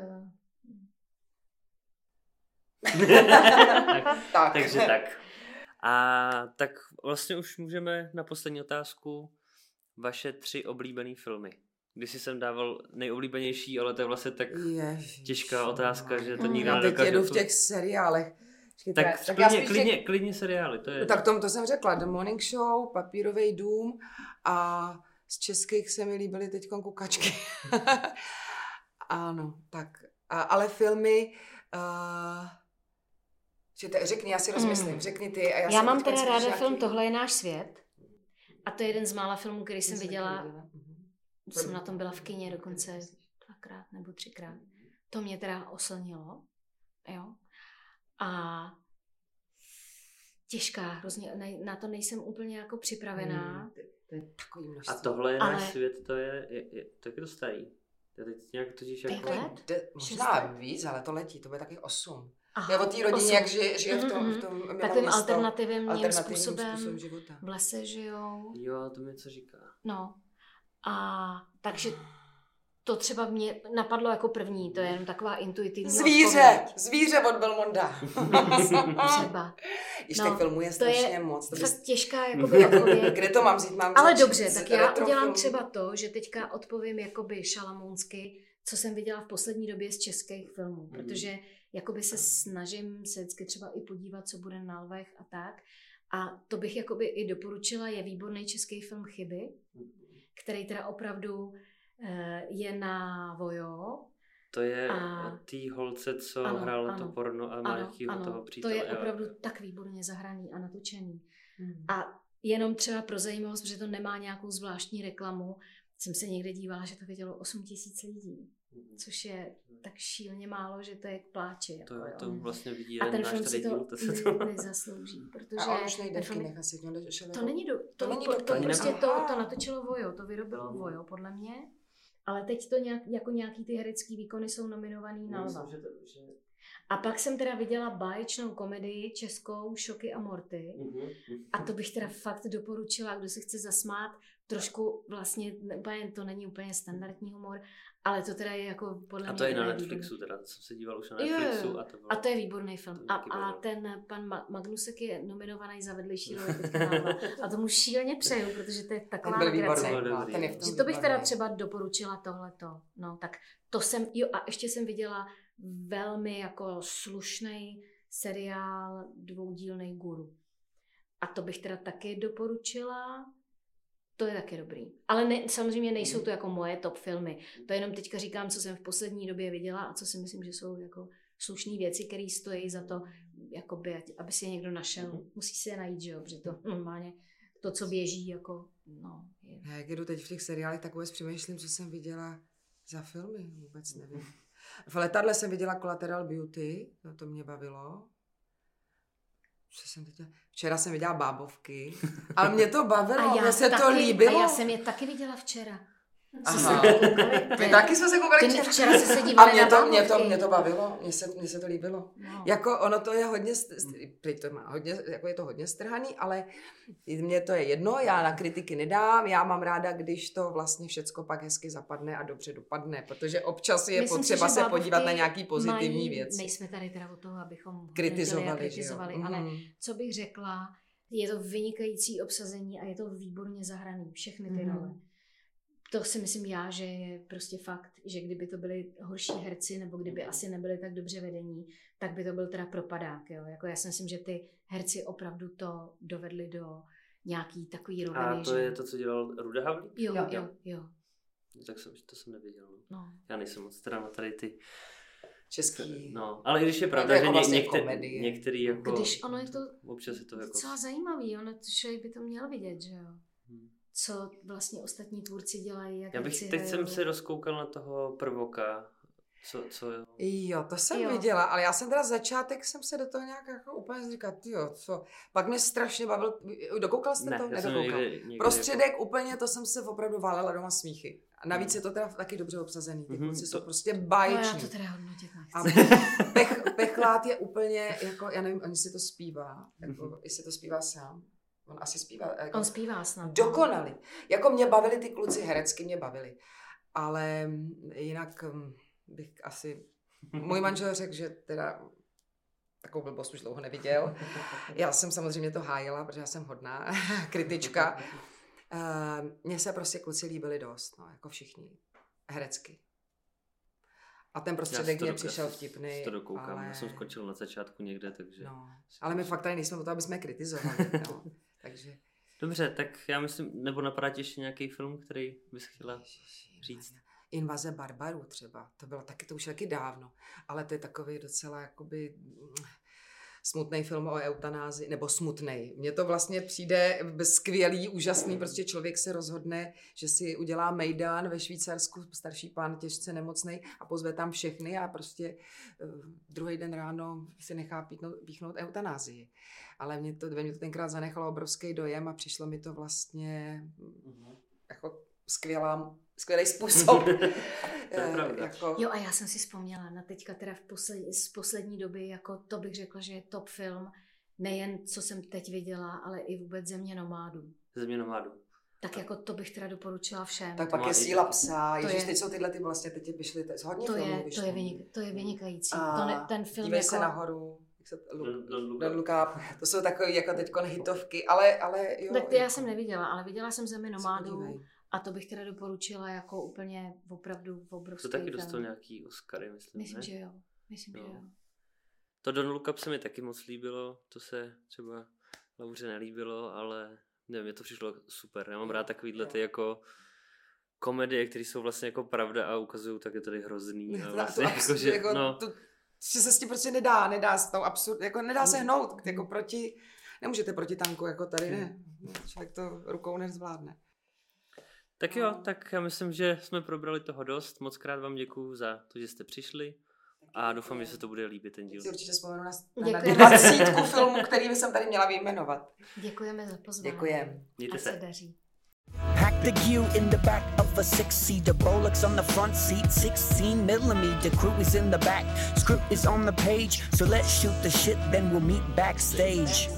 tak, tak. Takže tak. A tak vlastně už můžeme na poslední otázku. Vaše tři oblíbené filmy. Když si jsem dával nejoblíbenější, ale to je vlastně tak Ježiš, těžká otázka, že to nikdo nedokáže. Já teď jedu v těch seriálech. Tak, tak, tak klidně, klidně, těch... klidně seriály. To je... No, tak tom, to jsem řekla. The Morning Show, Papírovej dům a z českých se mi líbily teď Kukačky. Ano, tak. A, ale filmy... Uh, že te, řekni, já si rozmyslím. Mm. Řekni ty. A já já mám teda ráda film jaký... Tohle je náš svět. A to je jeden z mála filmů, který jsem viděla. Jsem Prvn. na tom byla v kině dokonce dvakrát nebo třikrát. To mě teda oslnilo. Jo. A těžká. Hrozně, ne, na to nejsem úplně jako připravená. Mm. To je takový množství. A tohle je náš ale... svět, to je, je, je, to je to starý. To teď nějak totiž jako... De, možná víc, ale to letí, to bude taky osm. Aha, je o té rodině, osm. Jak žije, žije v tom, v tom mm-hmm. takovým město, alternativním, alternativním způsobem, způsobem života. V lese žijou. Jo, to mi něco říká. No. A takže to třeba mě napadlo jako první, to je jenom taková intuitivní Zvíře, odpověď. Zvíře od Belmonda. Třeba. Již no, těch filmů je strašně je moc. To je bys... těžká jakoby odpověď. Kde to mám vzít? Mám ale dobře, tak já udělám třeba to, že teďka odpovím jakoby šalamounsky, co jsem viděla v poslední době z českých filmů, mm. protože jakoby se snažím se vždycky třeba i podívat, co bude na lvech a tak. A to bych jakoby i doporučila, je výborný český film Chyby, který teda opravdu je na Vojo. To je a... tý holce, co ano, hrála ano, to porno a má nějakýho toho přítele. To je opravdu tak výborně zahraný a natočený. Hmm. A jenom třeba pro zajímavost, protože to nemá nějakou zvláštní reklamu, jsem se někde dívala, že to vidělo osm tisíc lidí. což je tak šíleně málo, že to je k pláči. To, jako, to vlastně vidí jeden náš tady díl, to se to... nezaslouží, protože... A on už nejde v kinech asi. To není do... To, to, to, to prostě to, to natočilo Vojo, to vyrobilo Vojo, podle mě. Ale teď to nějak, jako nějaký ty herecký výkony jsou nominovaný na Lva. A pak jsem teda viděla báječnou komedii českou Šoky a Morty. A to bych teda fakt doporučila, kdo se chce zasmát. Trošku vlastně, to není úplně standardní humor, ale to teda je jako podle mě... A to mě je na Netflixu výborný. Teda, jsem se díval už na Netflixu. Jo, jo. A, to bylo... a to je výborný film. A, a ten pan Magnusek je nominovaný za vedlejší roli a tomu šíleně přeju, protože to je taková legrace. Že to bych teda třeba doporučila tohleto. No, tak to jsem, jo, a ještě jsem viděla velmi jako slušný seriál dvoudílnej Guru. A to bych teda taky doporučila. To je taky dobrý. Ale ne, samozřejmě nejsou to jako moje top filmy. To jenom teďka říkám, co jsem v poslední době viděla a co si myslím, že jsou jako slušné věci, které stojí za to, jakoby, aby si je někdo našel. Musí si je najít, že jo, protože to normálně to, co běží, jako no. Je. Jak jdu teď v těch seriálech, tak vůbec přemýšlím, co jsem viděla za filmy, vůbec nevím. V letadle jsem viděla Collateral Beauty, to, to mě bavilo. Co jsem teď... Včera jsem viděla Bábovky a mě to bavilo, mě se taky, to líbilo. A já jsem je taky viděla včera. Aha. My taky jsme se koukali včera. včera se se a mě to, mě, to, mě to bavilo, mě se, mě se to líbilo. No. Jako ono to je hodně, to má hodně, jako je to hodně strhaný, ale mně to je jedno, já na kritiky nedám, já mám ráda, když to vlastně všecko pak hezky zapadne a dobře dopadne, protože občas je Myslím potřeba si, se podívat na nějaký pozitivní věci. Nejsme tady teda od toho, abychom kritizovali, kritizovali ale mm-hmm. co bych řekla, je to vynikající obsazení a je to výborně zahraný, všechny ty mm-hmm. role. To si myslím já, že je prostě fakt, že kdyby to byli horší herci, nebo kdyby asi nebyli tak dobře vedení, tak by to byl teda propadák. Jo? Jako já si myslím, že ty herci opravdu to dovedli do nějaký takový roviny. A to že... je to, co dělal Ruda Havlík? Jo, jo, jo. jo. Tak jsem, to jsem neviděl. No. Já nejsem moc teda na tady ty... Český. No, ale i když je pravda, je že vlastně některý, některý jako... Když ono je to občas je to jako... docela zajímavý, ono to člověk by to měl vidět, že jo? Hmm. Co vlastně ostatní tvůrci dělají. Jak Já bych teď hrajou. Jsem se rozkoukal na toho Prvoka. Co, co jo? Jo, to jsem jo. viděla, ale já jsem teda začátek jsem se do toho nějak jako úplně říkala, tyjo, co? Pak mě strašně bavil, dokoukal jste ne, to? Nedokoukal. Někdy, někdy Prostředek jako... úplně, to jsem se opravdu válela doma smíchy. A navíc mm. je to teda taky dobře obsazený, ty kluci mm, jsou to... prostě báječní. No já to teda hodnotit nechci. A pech, Pechlát je úplně, jako, já nevím, ani si to zpívá, jako, mm. jestli to zpívá sám. On asi zpívá. Jako On zpívá snad. Dokonalý. Jako mě bavili ty kluci, herecky mě bavili. Ale jinak bych asi... Můj manžel řekl, že teda takovou blbost už dlouho neviděl. Já jsem samozřejmě to hájila, protože já jsem hodná kritička. Mně se prostě kluci líbili dost, no, jako všichni. Herecky. A ten prostředek mě přišel vtipný. Já to dokoukám, ale... já jsem skončil na začátku někde, takže... No, ale my fakt tady nejsme o to, aby jsme kritizovali, no. Takže... Dobře, tak já myslím, nebo napadá ještě nějaký film, který bys chtěla Ježiši, říct. Invaze barbarů třeba, to bylo taky, to už taky dávno, ale to je takový docela jakoby smutný film o eutanázi, nebo smutnej. Mně to vlastně přijde skvělý, úžasný, prostě člověk se rozhodne, že si udělá mejdan ve Švýcarsku, starší pán těžce nemocnej a pozve tam všechny a prostě uh, druhý den ráno si nechá píchnout, píchnout eutanázii. Ale mě to, mě to tenkrát zanechalo obrovský dojem a přišlo mi to vlastně mm-hmm. jako skvělá, skvělý způsob. E, jako... Jo a já jsem si vzpomněla na teďka teda v poslední, z poslední doby, jako to bych řekla, že je top film, nejen co jsem teď viděla, ale i vůbec Země nomádů. Země nomádů. Tak, tak jako to bych teda doporučila všem. Tak pak je Síla psa, ježiš, je... teď jsou tyhle ty vlastně, teď je vyšly hodně to filmů. Je, to, je vynik, to je vynikající. To ne, ten film Dívej jako... se nahoru. Don't Look Up. To jsou takové jako teďkon hitovky, ale, ale jo. Tak ty já jsem neviděla, ale viděla jsem Zemi nomádů. A to bych teda doporučila jako úplně opravdu obrovský. To taky dostal ten... nějaký Oscary, myslím, Myslím, ne? že jo. Myslím, no. že jo. To Don't Look Up se mi taky moc líbilo, to se třeba Lauře nelíbilo, ale nevím, mě to přišlo super. Já mám rád takovýhle ty jako komedie, které jsou vlastně jako pravda a ukazují, tak je tady hrozný. A vlastně to, to jako, že, jako, no... to, že se s tím prostě nedá, nedá s tou absurd, jako nedá se hnout, jako proti, nemůžete proti tanku, jako tady ne. Člověk to rukou nezvládne. Tak jo, tak já myslím, že jsme probrali toho dost. Moc krát vám děkuju za to, že jste přišli. A doufám, že se to bude líbit ten díl. Si určitě vzpomenu na, na dvacítku filmů, kterými jsem tady měla vyjmenovat. Děkujeme za pozvání. Děkujeme. Mějte se. A se daří. Hack the queue in the back of a six-seater, Rolex on the front seat, sixteen millimeter, crew is in the back, script is on the page, so let's shoot the shit, then we'll meet backstage.